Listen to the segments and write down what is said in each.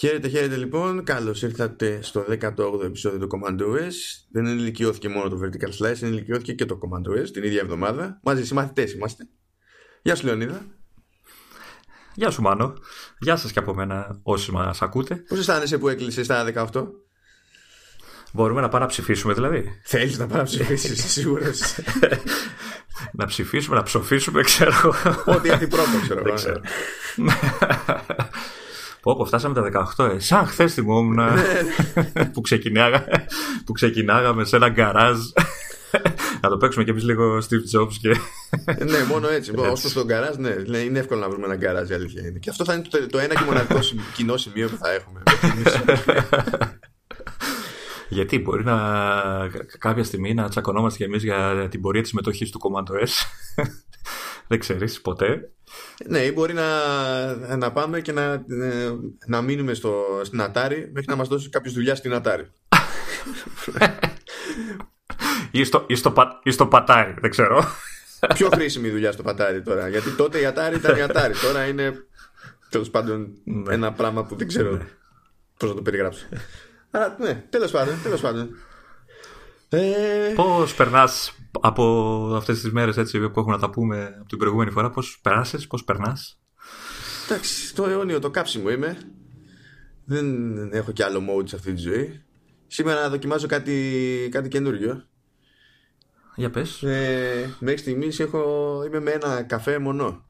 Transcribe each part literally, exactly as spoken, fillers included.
Χαίρετε, χαίρετε λοιπόν. Καλώς ήρθατε στο δέκατο όγδοο επεισόδιο του CommandOS. Δεν ενηλικιώθηκε μόνο το Vertical Slice, ενηλικιώθηκε και το CommandOS την ίδια εβδομάδα. Μαζί συμμαθητές είμαστε. Γεια σου Λεωνίδα. Γεια σου Μάνο. Γεια σας και από μένα όσοι μας ακούτε. Πώς αισθάνεσαι που έκλεισες τα δεκαοκτώ? Μπορούμε να πάμε να ψηφίσουμε δηλαδή? Θέλεις να πάμε να ψηφίσεις? Σίγουρα. Να ψηφίσουμε, να ψοφίσουμε, ξέρω. Ό,τι αντιπρόκο ξέρω. Δεν ξέρω. Όπου φτάσαμε τα δεκαοκτώ, ε. Σαν χθες θυμόμουν που, που ξεκινάγαμε σε ένα γκαράζ. Να το παίξουμε κι εμείς λίγο Steve Jobs και... Ναι, μόνο έτσι. Όσο στον γκαράζ, ναι, είναι εύκολο να βρούμε ένα γκαράζ, η αλήθεια είναι. Και αυτό θα είναι το, το ένα και μοναδικό κοινό σημείο που θα έχουμε. Γιατί μπορεί να κάποια στιγμή να τσακωνόμαστε κι εμείς για την πορεία της συμμετοχής του CommandOS. Δεν ξέρεις ποτέ. Ναι, μπορεί να, να πάμε και να, να μείνουμε στο, στην Atari μέχρι να μας δώσει κάποιος δουλειά στην Atari. ή, στο, ή, στο πα, ή στο πατάρι, δεν ξέρω. Πιο χρήσιμη δουλειά στο πατάρι τώρα. Γιατί τότε η Atari ήταν η Atari. Τώρα είναι τέλος πάντων ναι. Ένα πράγμα που δεν ξέρω ναι. Πώς να το περιγράψω. Αλλά ναι, τέλος πάντων, τέλος πάντων. Ε... Πώς περνάς από αυτές τις μέρες έτσι, που έχουμε να τα πούμε από την προηγούμενη φορά? Πώς περάσες, πώς περνάς? Εντάξει, το αιώνιο το κάψιμο είμαι. Δεν έχω και άλλο mode σε αυτή τη ζωή. Σήμερα δοκιμάζω κάτι, κάτι καινούργιο. Για πες. ε, Μέχρι στιγμής έχω, είμαι με ένα καφέ μονό.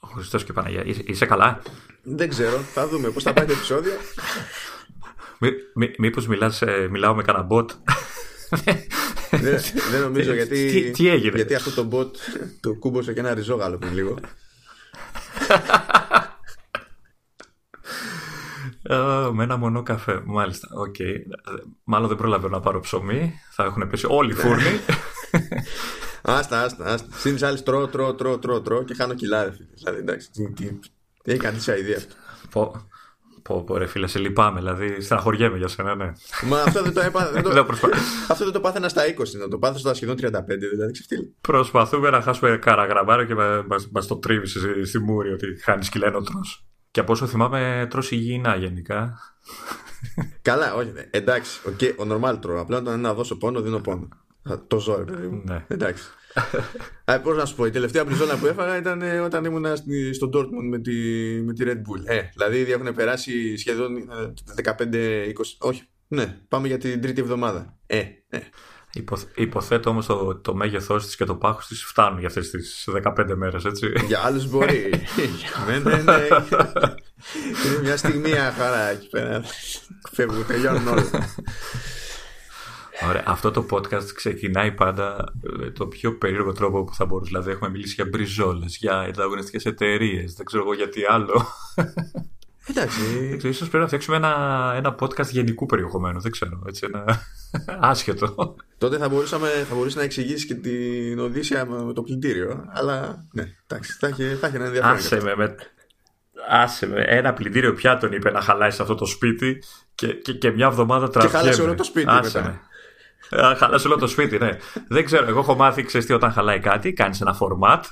Ο Χριστός και Παναγιά, είσαι, είσαι καλά? Δεν ξέρω, θα δούμε πώς θα πάει το επεισόδιο. Μή, μή, μήπως μιλάς, ε, μιλάω με κανένα bot? δεν, δεν νομίζω γιατί, τι, τι έγινε? Γιατί αυτό το bot το κούμπωσε και ένα ριζόγαλο πριν λίγο. uh, Με ένα μονό καφέ. Μάλιστα, okay. Μάλλον δεν προλαβαίνω να πάρω ψωμί. Θα έχουν πέσει όλοι οι φούρνοι. Άστα, άστα, άστα. Στις άλλες τρώω, τρώω, τρώω, τρώω, τρώω και χάνω κιλά. Δηλαδή εντάξει, έχει κανείς ιδέα αυτό? Πω. Πω, πω ρε φίλε, σε λυπάμαι, δηλαδή στεναχωριέμαι για σένα, ναι. Μα αυτό δεν το έπαθα. το... αυτό δεν το πάθαινα στα είκοσι, να το πάθω στα σχεδόν τριάντα πέντε, δηλαδή ξεφτύλι. Προσπαθούμε να χάσουμε καραγραμμάριο και μας, μας το τρίβεις στη μούρη ότι χάνεις κιλένο τρως. Και από όσο θυμάμαι τρως υγιεινά γενικά. Καλά, όχι, ναι. Εντάξει, okay, ο νορμάλ τρώω, απλά να δώσω πόνο, δίνω πόνο. Το ζόρι, ναι. Εντάξει. Πώς να σου πω, η τελευταία μπριζόλα που έφαγα ήταν ε, όταν ήμουν στο Dortmund με τη, με τη Red Bull. Ε, δηλαδή ήδη έχουν περάσει σχεδόν ε, δεκαπέντε είκοσι. Όχι, ναι, πάμε για την τρίτη εβδομάδα. Ε, ε. Υποθ, υποθέτω όμως το, το μέγεθός της και το πάχος της φτάνουν για αυτές τις δεκαπέντε μέρες, έτσι. Για άλλους μπορεί. Για μένα είναι, είναι μια στιγμή χαρά εκεί πέρα. Φεύγουν, τελειώνουν όλα. Ωραία. Αυτό το podcast ξεκινάει πάντα με το πιο περίεργο τρόπο που θα μπορούσε. Δηλαδή, έχουμε μιλήσει για μπριζόλες, για ανταγωνιστικές εταιρείες, δεν ξέρω εγώ γιατί άλλο. Εντάξει. Ίσως πρέπει να φτιάξουμε ένα, ένα podcast γενικού περιεχομένου. Δεν ξέρω. Έτσι, ένα άσχετο. Τότε θα, μπορούσαμε, θα μπορούσε να εξηγήσει και την Οδύσσια με το πλυντήριο. Αλλά ναι, εντάξει, θα είχε ένα ενδιαφέρον. Άσε με, με, άσε με. Ένα πλυντήριο πιάτων είπε να χαλάει σε αυτό το σπίτι και, και, και μια εβδομάδα τραβήξει. Και χάλασε όλο το σπίτι άσε μετά. Με. Χαλάσει όλο το σπίτι, ναι. Δεν ξέρω, εγώ έχω μάθει, ξέρεις τι, όταν χαλάει κάτι, κάνεις ένα format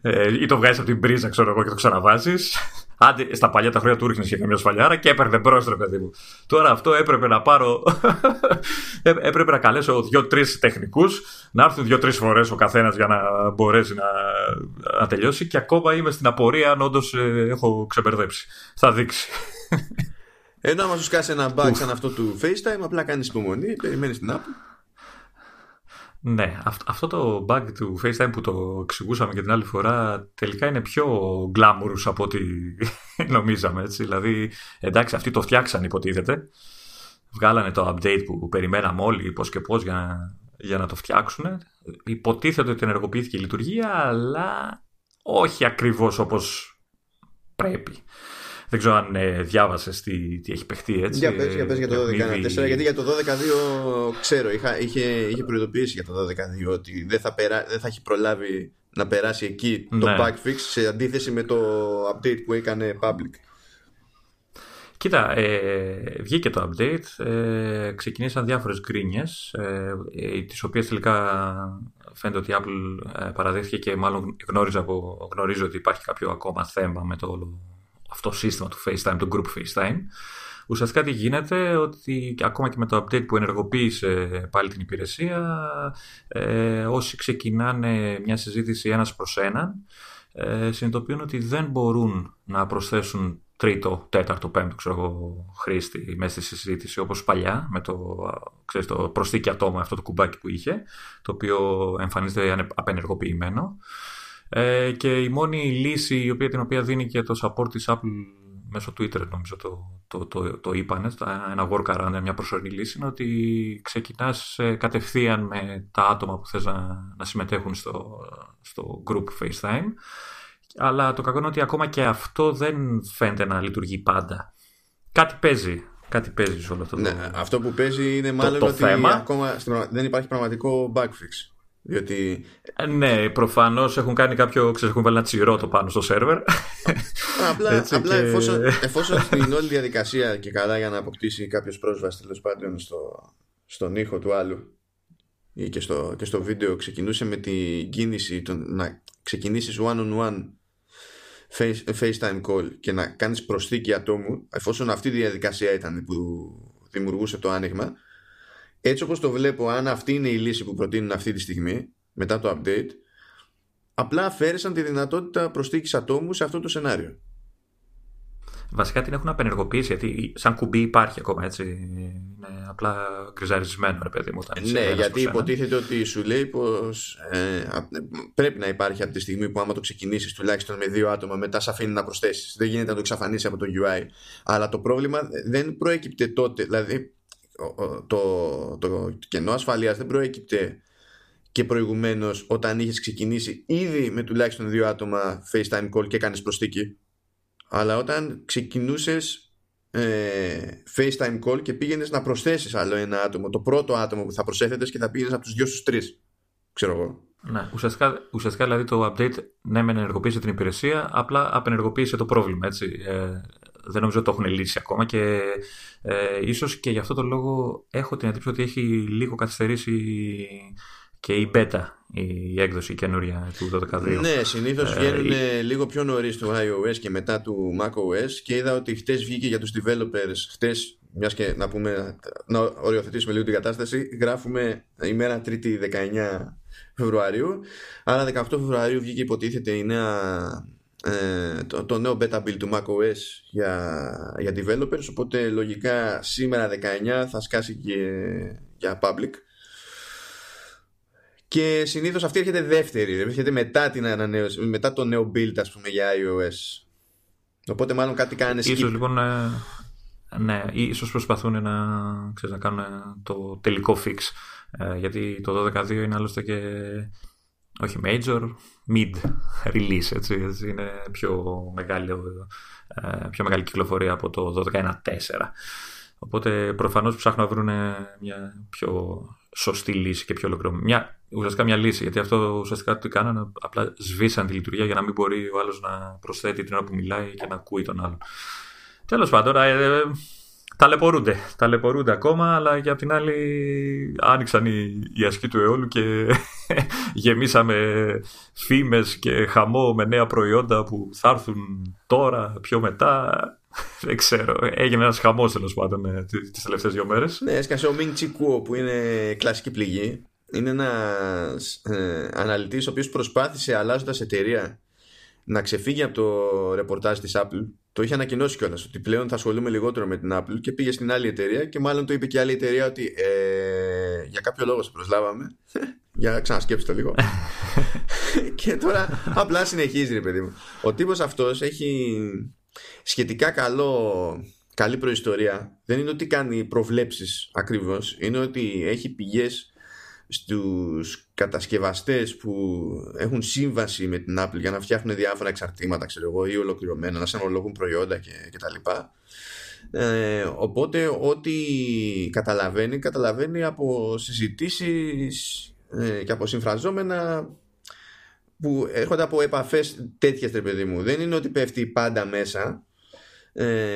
ε, ή το βγάζεις από την πρίζα, ξέρω εγώ, και το ξαναβάζεις. Άντε, στα παλιά τα χρόνια του ρίχνεις και καμιά σφαλιάρα και έπαιρνε μπρος, ρε παιδί μου. Τώρα αυτό έπρεπε να πάρω. Έπρεπε να καλέσω δύο-τρεις τεχνικούς, να έρθουν δύο-τρεις φορές ο καθένας για να μπορέσει να, να τελειώσει. Και ακόμα είμαι στην απορία αν όντως ε, έχω ξεπερδέψει. Θα δείξει. Ενώ άμα σου σκάσει ένα μπακ σαν αυτό του FaceTime, απλά κάνεις υπομονή, περιμένεις την Apple. Ναι, αυτό, αυτό το bug του FaceTime που το εξηγούσαμε και την άλλη φορά τελικά είναι πιο glamorous από ό,τι νομίζαμε, έτσι. Δηλαδή, εντάξει, αυτοί το φτιάξαν υποτίθεται. Βγάλανε το update που περιμέναμε όλοι πώς και πώς για, για να το φτιάξουν. Υποτίθεται ότι ενεργοποιήθηκε η λειτουργία, αλλά όχι ακριβώς όπως πρέπει. Δεν ξέρω αν ε, διάβασες τι, τι έχει παιχτεί έτσι. Για πες, για πες για το δώδεκα τέσσερα, γιατί για το δώδεκα δύο ξέρω, είχα, είχε, είχε προειδοποιήσει για το δώδεκα δύο ότι δεν θα, περά, δεν θα έχει προλάβει να περάσει εκεί το ναι. Bugfix σε αντίθεση με το update που έκανε public. Κοίτα, ε, βγήκε το update, ε, ξεκινήσαν διάφορες γκρίνιες, ε, ε, τις οποίες τελικά φαίνεται ότι η Apple ε, παραδέχθηκε και μάλλον γνώριζε από, γνωρίζω ότι υπάρχει κάποιο ακόμα θέμα με το όλο αυτό σύστημα του FaceTime, το Group FaceTime, ουσιαστικά τι γίνεται, ότι ακόμα και με το update που ενεργοποίησε πάλι την υπηρεσία, ε, όσοι ξεκινάνε μια συζήτηση ένας προς έναν, ε, συνειδητοποιούν ότι δεν μπορούν να προσθέσουν τρίτο, τέταρτο, πέμπτο ξέρω, χρήστη μέσα στη συζήτηση όπως παλιά, με το, ξέρεις, το προσθήκη ατόμο, αυτό το κουμπάκι που είχε, το οποίο εμφανίζεται απενεργοποιημένο. Ε, και η μόνη λύση η οποία, την οποία δίνει και το support της Apple μέσω Twitter, νομίζω το, το, το, το είπανε, ένα workaround, μια προσωρινή λύση, είναι ότι ξεκινάς κατευθείαν με τα άτομα που θες να, να συμμετέχουν στο, στο group FaceTime, αλλά το κακό είναι ότι ακόμα και αυτό δεν φαίνεται να λειτουργεί πάντα. Κάτι παίζει, κάτι παίζει σε όλο αυτό. Ναι, το... αυτό που παίζει είναι μάλλον το, το ότι θέμα. Ακόμα δεν υπάρχει πραγματικό bugfix. Διότι... Ναι, προφανώς έχουν κάνει κάποιο, ξέρεις, έχουν βάλει ένα τσιρό το πάνω στο σερβερ. Απλά, απλά και... εφόσον, εφόσον στην όλη διαδικασία και καλά για να αποκτήσει κάποιος πρόσβαση τέλος πάντων στο, στον ήχο του άλλου ή και στο, και στο βίντεο, ξεκινούσε με την κίνηση το, να ξεκινήσεις one on one face, FaceTime call και να κάνεις προσθήκη ατόμου, εφόσον αυτή η διαδικασία ήταν που δημιουργούσε το άνοιγμα. Έτσι όπως το βλέπω, αν αυτή είναι η λύση που προτείνουν αυτή τη στιγμή, μετά το update, απλά αφαίρεσαν τη δυνατότητα προσθήκης ατόμου σε αυτό το σενάριο. Βασικά την έχουν απενεργοποιήσει, γιατί σαν κουμπί υπάρχει ακόμα, έτσι. Είναι απλά κρυζαρισμένο, ρε παιδί μου. Ναι, γιατί υποτίθεται ότι σου λέει πως ε, πρέπει να υπάρχει από τη στιγμή που άμα το ξεκινήσεις τουλάχιστον με δύο άτομα, μετά σε αφήνει να προσθέσεις. Δεν γίνεται να το εξαφανίσει από το γιου άι. Αλλά το πρόβλημα δεν προέκυπτε τότε. Δηλαδή, Το, το, το κενό ασφαλείας δεν προέκυπτε και προηγουμένως όταν είχες ξεκινήσει ήδη με τουλάχιστον δύο άτομα FaceTime call και κάνεις προσθήκη, αλλά όταν ξεκινούσες ε, FaceTime call και πήγαινες να προσθέσεις άλλο ένα άτομο, το πρώτο άτομο που θα προσέθετες, και θα πήγαινες από τους δυο στους τρεις, ξέρω εγώ. Ναι, ουσιαστικά, ουσιαστικά δηλαδή το update, ναι, με ενεργοποίησε την υπηρεσία, απλά απενεργοποίησε το πρόβλημα, έτσι. ε, Δεν νομίζω ότι το έχουν λύσει ακόμα και ε, ίσως και γι' αυτό το λόγο έχω την εντύπωση ότι έχει λίγο καθυστερήσει και η beta, η έκδοση η καινούρια του δώδεκα δύο. Ναι, συνήθως βγαίνουν ε, λίγο πιο νωρίς του iOS και μετά του macOS, και είδα ότι χτες βγήκε για τους developers, χτες, μιας και να, πούμε, να οριοθετήσουμε λίγο την κατάσταση, γράφουμε ημέρα Τρίτη δεκαεννιά Φεβρουαρίου, άρα δεκαοκτώ Φεβρουαρίου βγήκε υποτίθεται η νέα... Το, το νέο beta build του macOS για, για developers, οπότε λογικά σήμερα δεκαεννιά θα σκάσει και για public, και συνήθως αυτή έρχεται δεύτερη, έρχεται μετά, την ανανέωση, μετά το νέο build, ας πούμε, για iOS, οπότε μάλλον κάτι κάνει skip. Ίσως λοιπόν, ε, ναι, ίσως προσπαθούν να, ξέρεις, να κάνουν το τελικό fix, ε, γιατί το δώδεκα δύο είναι άλλωστε και... Όχι major, mid-release, έτσι, έτσι, είναι πιο μεγάλη, πιο μεγάλη κυκλοφορία από το δώδεκα ένα τέσσερα. Οπότε προφανώς ψάχνουν να βρουν μια πιο σωστή λύση και πιο ολοκληρωμένη. Μια, ουσιαστικά μια λύση, γιατί αυτό ουσιαστικά το κάνανε, απλά σβήσαν τη λειτουργία για να μην μπορεί ο άλλος να προσθέτει την ώρα που μιλάει και να ακούει τον άλλον. Τέλος πάντων, ε, ταλαιπωρούνται. Ταλαιπωρούνται ακόμα, αλλά και απ' την άλλη άνοιξαν οι, οι ασκοί του αιώλου και γεμίσαμε φήμες και χαμό με νέα προϊόντα που θα έρθουν τώρα, πιο μετά. Δεν ξέρω. Έγινε ένας χαμός τέλος πάντων τις τελευταίες δύο μέρες. Ναι, έσκασε ο Ming-Chi Kuo, που είναι κλασική πληγή. Είναι ένας ε, αναλυτής ο οποίος προσπάθησε, αλλάζοντας εταιρεία, να ξεφύγει από το ρεπορτάζ της Apple. Το είχε ανακοινώσει κιόλας ότι πλέον θα ασχολούμαι λιγότερο με την Apple, και πήγε στην άλλη εταιρεία, και μάλλον το είπε και η άλλη εταιρεία ότι ε, για κάποιο λόγο σε προσλάβαμε. Για ξανασκέψτε το λίγο. Και τώρα απλά συνεχίζει, ρε παιδί μου. Ο τύπος αυτός έχει σχετικά καλό, καλή προϊστορία. Δεν είναι ότι κάνει προβλέψεις ακριβώς, είναι ότι έχει πηγές στους κατασκευαστές που έχουν σύμβαση με την Apple για να φτιάχνουν διάφορα εξαρτήματα, ξέρω εγώ, ή ολοκληρωμένα, να συνολογούν προϊόντα και, και τα λοιπά. Ε, οπότε ό,τι καταλαβαίνει, καταλαβαίνει από συζητήσεις ε, και από συμφραζόμενα που έρχονται από επαφές τέτοιες, ρε παιδί μου. Δεν είναι ότι πέφτει πάντα μέσα, ε,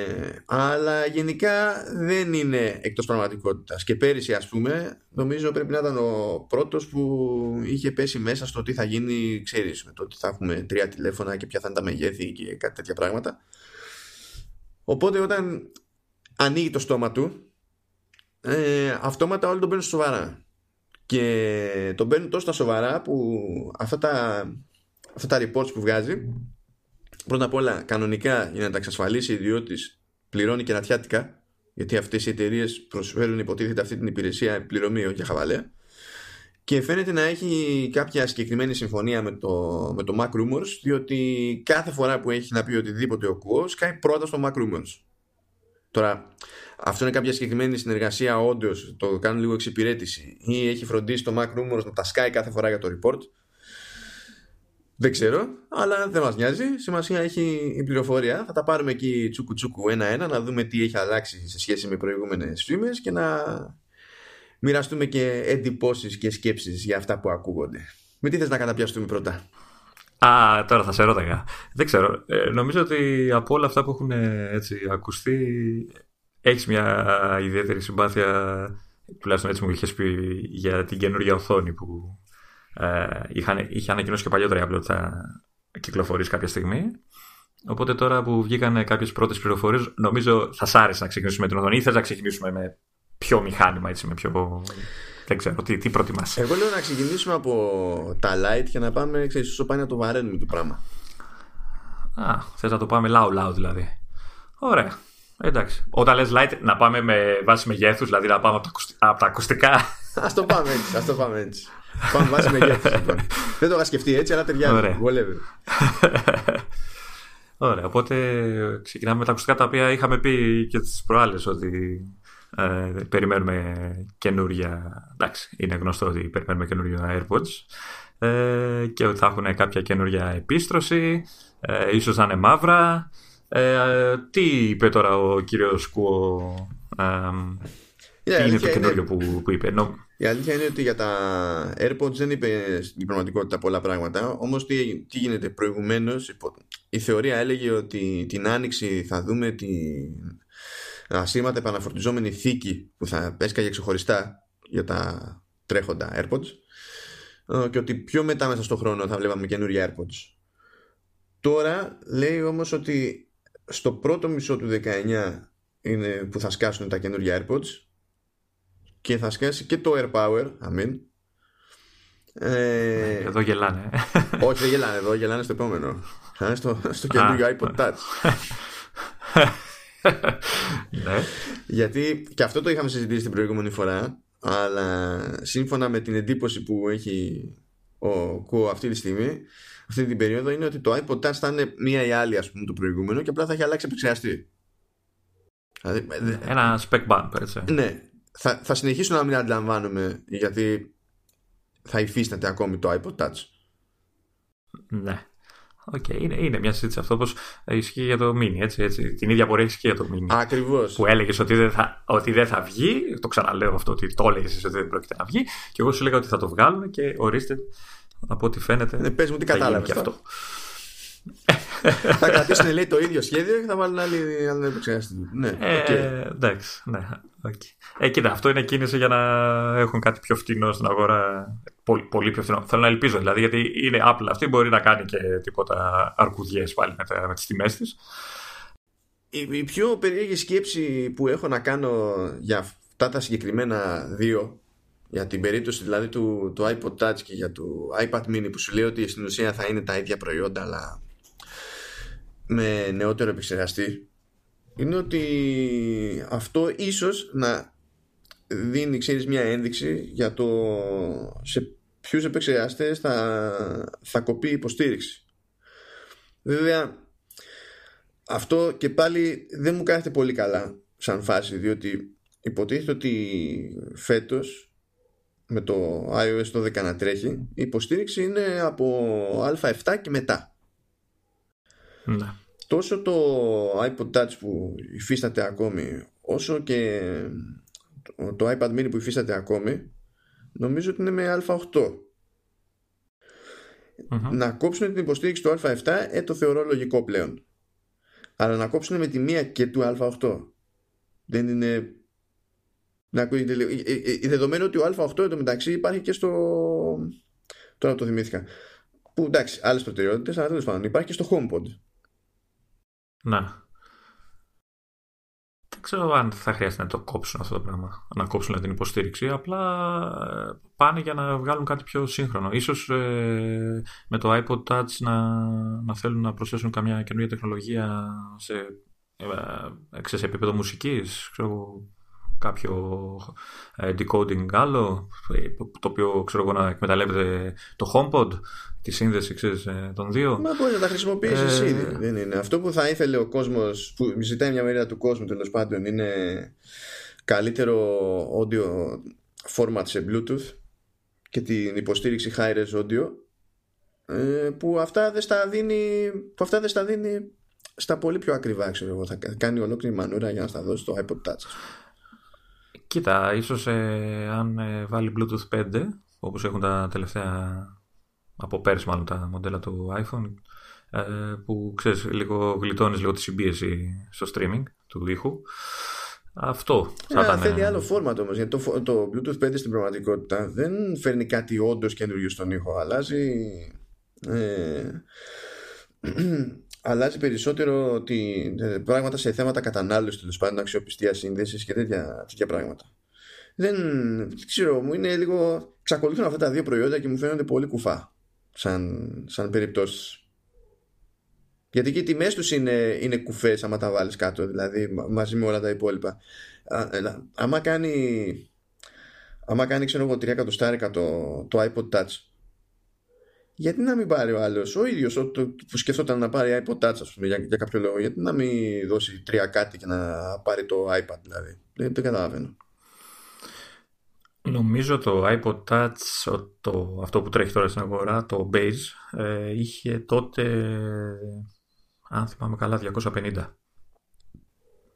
αλλά γενικά δεν είναι εκτός πραγματικότητας. Και πέρυσι, ας πούμε, νομίζω πρέπει να ήταν ο πρώτος που είχε πέσει μέσα στο τι θα γίνει, ξέρεις, με το ότι θα έχουμε τρία τηλέφωνα και ποια θα είναι τα μεγέθη και κάτι τέτοια πράγματα. Οπότε όταν ανοίγει το στόμα του, ε, αυτόματα όλοι τον παίρνουν σοβαρά. Και τον παίρνουν τόσο τα σοβαρά που αυτά τα, αυτά τα reports που βγάζει, πρώτα απ' όλα κανονικά για να τα εξασφαλίσει η ιδιώτης πληρώνει κερατιάτικα, γιατί αυτές οι εταιρείες προσφέρουν υποτίθεται αυτή την υπηρεσία πληρωμή για χαβαλέ. Και φαίνεται να έχει κάποια συγκεκριμένη συμφωνία με το, με το Mac Rumors, διότι κάθε φορά που έχει να πει οτιδήποτε ο Κουός, κάνει πρώτα στο Mac Rumors. Τώρα, αυτό είναι κάποια συγκεκριμένη συνεργασία, όντως το κάνουν λίγο εξυπηρέτηση, ή έχει φροντίσει το Mac Rumors να τα σκάει κάθε φορά για το report. Δεν ξέρω, αλλά δεν μας νοιάζει. Σημασία έχει η πληροφορία. Θα τα πάρουμε εκεί τσούκου τσούκου ένα-ένα, να δούμε τι έχει αλλάξει σε σχέση με προηγούμενες φήμες και να μοιραστούμε και εντυπώσεις και σκέψεις για αυτά που ακούγονται. Με τι θες να καταπιαστούμε πρώτα? Α, τώρα θα σε ρώταγα. Δεν ξέρω. Ε, νομίζω ότι από όλα αυτά που έχουν έτσι ακουστεί, έχεις μια ιδιαίτερη συμπάθεια, τουλάχιστον έτσι μου είχες πει, για την καινούργια οθόνη που ε, είχαν, είχε ανακοινώσει και παλιότερα απλώς θα κυκλοφορήσει κάποια στιγμή. Οπότε τώρα που βγήκαν κάποιες πρώτες πληροφορίες, νομίζω θα σ' άρεσε να ξεκινήσουμε με την οθόνη ή θες να ξεκινήσουμε με πιο μηχάνημα, έτσι, με πιο... Δεν ξέρω, τι, τι προτιμάς? Εγώ λέω να ξεκινήσουμε από τα light και να πάμε, ξέρεις, όσο πάει να το βαραίνουμε το πράγμα. Α, θες να το πάμε loud-loud δηλαδή? Ωραία, εντάξει. Όταν λες light να πάμε με βάση μεγέθους, δηλαδή να πάμε από τα, ακουστι... από τα ακουστικά. Ας το πάμε έτσι, ας το πάμε έτσι. Πάμε βάση μεγέθους λοιπόν. Δεν το είχα σκεφτεί έτσι, αλλά ταιριάζει, βολεύει. Ωραία, οπότε ξεκινάμε με τα ακουστικά, τα οποία είχαμε πει και τις προάλλες ότι... Ε, περιμένουμε καινούρια, εντάξει, είναι γνωστό ότι περιμένουμε καινούρια AirPods ε, και ότι θα έχουν κάποια καινούρια επίστρωση, ε, ίσως να είναι μαύρα. Ε, τι είπε τώρα ο κύριος Κουο? Ε, τι yeah, είναι το καινούριο είναι... που, που είπε? Νο... Η αλήθεια είναι ότι για τα AirPods δεν είπε στην πραγματικότητα πολλά πράγματα. Όμως τι, τι γίνεται? Προηγουμένως η θεωρία έλεγε ότι την άνοιξη θα δούμε την ασύρματα επαναφορτιζόμενη θήκη που θα έσκαγε ξεχωριστά για τα τρέχοντα AirPods και ότι πιο μετά μέσα στο χρόνο θα βλέπαμε καινούργια AirPods. Τώρα λέει όμως ότι στο πρώτο μισό του δεκαεννιά είναι που θα σκάσουν τα καινούργια AirPods και θα σκάσει και το AirPower, αμήν. Ε... Εδώ γελάνε. Όχι, δεν γελάνε εδώ, γελάνε στο επόμενο. Θα είναι στο, στο καινούργιο iPod Touch. Ναι. Γιατί και αυτό το είχαμε συζητήσει την προηγούμενη φορά, αλλά σύμφωνα με την εντύπωση που έχει ο Κουο αυτή τη στιγμή, αυτή την περίοδο, είναι ότι το iPod Touch θα είναι μία ή άλλη, ας πούμε, το προηγούμενο και απλά θα έχει αλλάξει επεξεργαστή. Ένα spec bump, έτσι. Ναι, θα, θα συνεχίσουν να μην αντιλαμβάνουμε γιατί θα υφίσταται ακόμη το iPod Touch. Ναι. Okay, είναι, είναι μια συζήτηση αυτό, όπως ισχύει για το Mini, έτσι, έτσι. Την ίδια πορεία ισχύει για το Mini. Ακριβώς. Που έλεγες ότι δεν, θα, ότι δεν θα βγει. Το ξαναλέω αυτό, ότι το έλεγες ότι δεν πρόκειται να βγει. Και εγώ σου έλεγα ότι θα το βγάλουμε και ορίστε, από ό,τι φαίνεται. Ναι, πες μου τι κατάλαβες αυτό. Θα κρατήσουν, λέει, το ίδιο σχέδιο και θα βάλουν άλλη. Αν δεν επεξεργαστούν. Ναι, okay. ε, εντάξει. Ναι, okay. ε, κοίτα, αυτό είναι κίνηση για να έχουν κάτι πιο φτηνό στην αγορά. Πολύ, πολύ πιο φθηνό. Θέλω να ελπίζω δηλαδή, γιατί είναι Apple αυτή, μπορεί να κάνει και τίποτα αρκουδιές πάλι με, τα, με τις τιμές της. Η, η πιο περίεργη σκέψη που έχω να κάνω για αυτά τα συγκεκριμένα δύο, για την περίπτωση δηλαδή του, του iPod Touch και για του iPad Mini, που σου λέει ότι στην ουσία θα είναι τα ίδια προϊόντα αλλά με νεότερο επεξεργαστή, είναι ότι αυτό ίσως να δίνει, ξέρεις, μια ένδειξη για το σε ποιους επεξεργαστές θα, θα κοπεί η υποστήριξη. Βέβαια αυτό και πάλι δεν μου κάθεται πολύ καλά σαν φάση, διότι υποτίθεται ότι φέτος με το iOS δώδεκα να τρέχει η υποστήριξη είναι από α επτά και μετά. Ναι. Τόσο το iPod Touch που υφίσταται ακόμη, όσο και το iPad Mini που υφίσταται ακόμη, νομίζω ότι είναι με α οκτώ. Mm-hmm. Να κόψουν την υποστήριξη του α επτά, ε, το θεωρώ λογικό πλέον. Αλλά να κόψουν με τη μία και του α οκτώ, δεν είναι... Να ακούγεται λίγο. Δεδομένου ότι ο α οκτώ εν τω μεταξύ υπάρχει και στο... Τώρα το θυμήθηκα. Που εντάξει, άλλες προτεραιότητες, αλλά τέλος πάντων υπάρχει και στο HomePod. Να. ξέρω αν θα χρειάζεται να το κόψουν αυτό το πράγμα, να κόψουν την υποστήριξη, απλά πάνε για να βγάλουν κάτι πιο σύγχρονο. Ίσως ε, με το iPod Touch να, να θέλουν να προσθέσουν καμιά καινούργια τεχνολογία σε, ε, ξέρω, σε επίπεδο μουσικής, ξέρω, κάποιο ε, decoding άλλο, το οποίο ξέρω εγώ να εκμεταλλεύεται το HomePod, τη σύνδεση ξέρεις, των δύο. Μα μπορεί να τα χρησιμοποιήσεις ε... ήδη. Δεν είναι. Αυτό που θα ήθελε ο κόσμος, που ζητάει μια μερίδα του κόσμου τέλος πάντων, είναι καλύτερο audio format σε Bluetooth και την υποστήριξη high-res audio, που αυτά δεν στα δίνει, που αυτά δεν στα δίνει στα πολύ πιο ακριβά, ξέρω εγώ. Θα κάνει ολόκληρη μανούρα για να στα δώσει το iPod Touch. Κοίτα, ίσως ε, αν ε, βάλει Bluetooth πέντε, όπως έχουν τα τελευταία, από πέρσι μάλλον, τα μοντέλα του iPhone, ε, που ξέρεις, λίγο γλιτώνεις λίγο τη συμπίεση στο streaming του ήχου. Αυτό θα ε, ήταν... Θέλει άλλο φόρματ όμως, γιατί το, το Bluetooth πέντε στην πραγματικότητα δεν φέρνει κάτι όντως καινούριο στον ήχο. Αλλάζει... Ε, αλλάζει περισσότερο ότι, πράγματα σε θέματα κατανάλωσης, τέλος πάντων, αξιοπιστία σύνδεσης και τέτοια, τέτοια πράγματα. Δεν ξέρω, μου είναι λίγο. Ξακολουθούν αυτά τα δύο προϊόντα και μου φαίνονται πολύ κουφά σαν, σαν περιπτώσεις. Γιατί και οι τιμές τους είναι, είναι κουφές άμα τα βάλεις κάτω, δηλαδή μαζί με όλα τα υπόλοιπα. Α, άμα κάνει, άμα κάνει ξέρω εγώ τριακόσια εκατοστάρικα το, το iPod Touch, γιατί να μην πάρει ο άλλος, ο ίδιος που σκεφτόταν να πάρει iPod Touch, ας πούμε, για, για κάποιο λόγο, γιατί να μην δώσει τρία κάτι και να πάρει το iPad, δηλαδή. Δεν, δεν καταλαβαίνω. Νομίζω το iPod Touch, το, αυτό που τρέχει τώρα στην αγορά, το Base, ε, είχε τότε, αν θυμάμαι καλά, διακόσια πενήντα.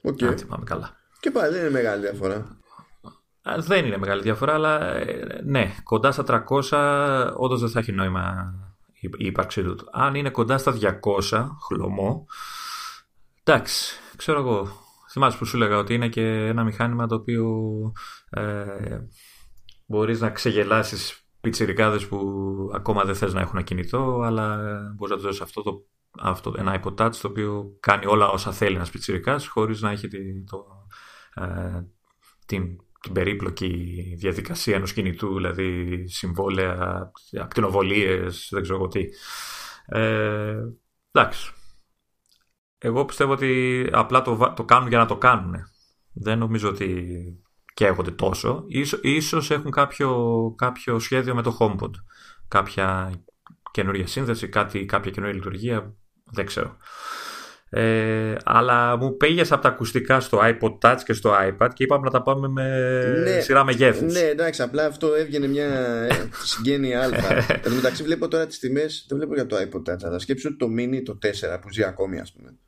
Okay. Αν θυμάμαι καλά. Και πάλι δεν είναι μεγάλη διαφορά. Δεν είναι μεγάλη διαφορά, αλλά ναι, κοντά στα τριακόσια όντως δεν θα έχει νόημα η ύπαρξή του. Αν είναι κοντά στα διακόσια, χλωμό, εντάξει, ξέρω εγώ, θυμάσαι που σου έλεγα ότι είναι και ένα μηχάνημα το οποίο ε, μπορείς να ξεγελάσεις πιτσιρικάδες που ακόμα δεν θες να έχουν κινητό, αλλά μπορείς να τους δώσεις αυτό το, αυτό, ένα iPod Touch το οποίο κάνει όλα όσα θέλει ένας πιτσιρικάς χωρίς να έχει τη, το, ε, την... την περίπλοκη διαδικασία ενός κινητού, δηλαδή συμβόλαια, ακτινοβολίες, δεν ξέρω εγώ τι. Ε, εντάξει. Εγώ πιστεύω ότι απλά το, το κάνουν για να το κάνουν. Δεν νομίζω ότι καίγονται τόσο. Ίσως, ίσως έχουν κάποιο, κάποιο σχέδιο με το HomePod. Κάποια καινούργια σύνδεση, κάτι, κάποια καινούργια λειτουργία, δεν ξέρω. Ε, αλλά μου πήγες από τα ακουστικά στο iPod Touch και στο iPad και είπαμε να τα πάμε με ναι, σειρά μεγέθους. Ναι, εντάξει, απλά αυτό έβγαινε μια συγγένεια αλφα. Εν τω μεταξύ βλέπω τώρα τις τιμές, το βλέπω για το iPod Touch, αλλά σκέψου ότι το Mini, το τέσσερα που ζει ακόμη, ας πούμε.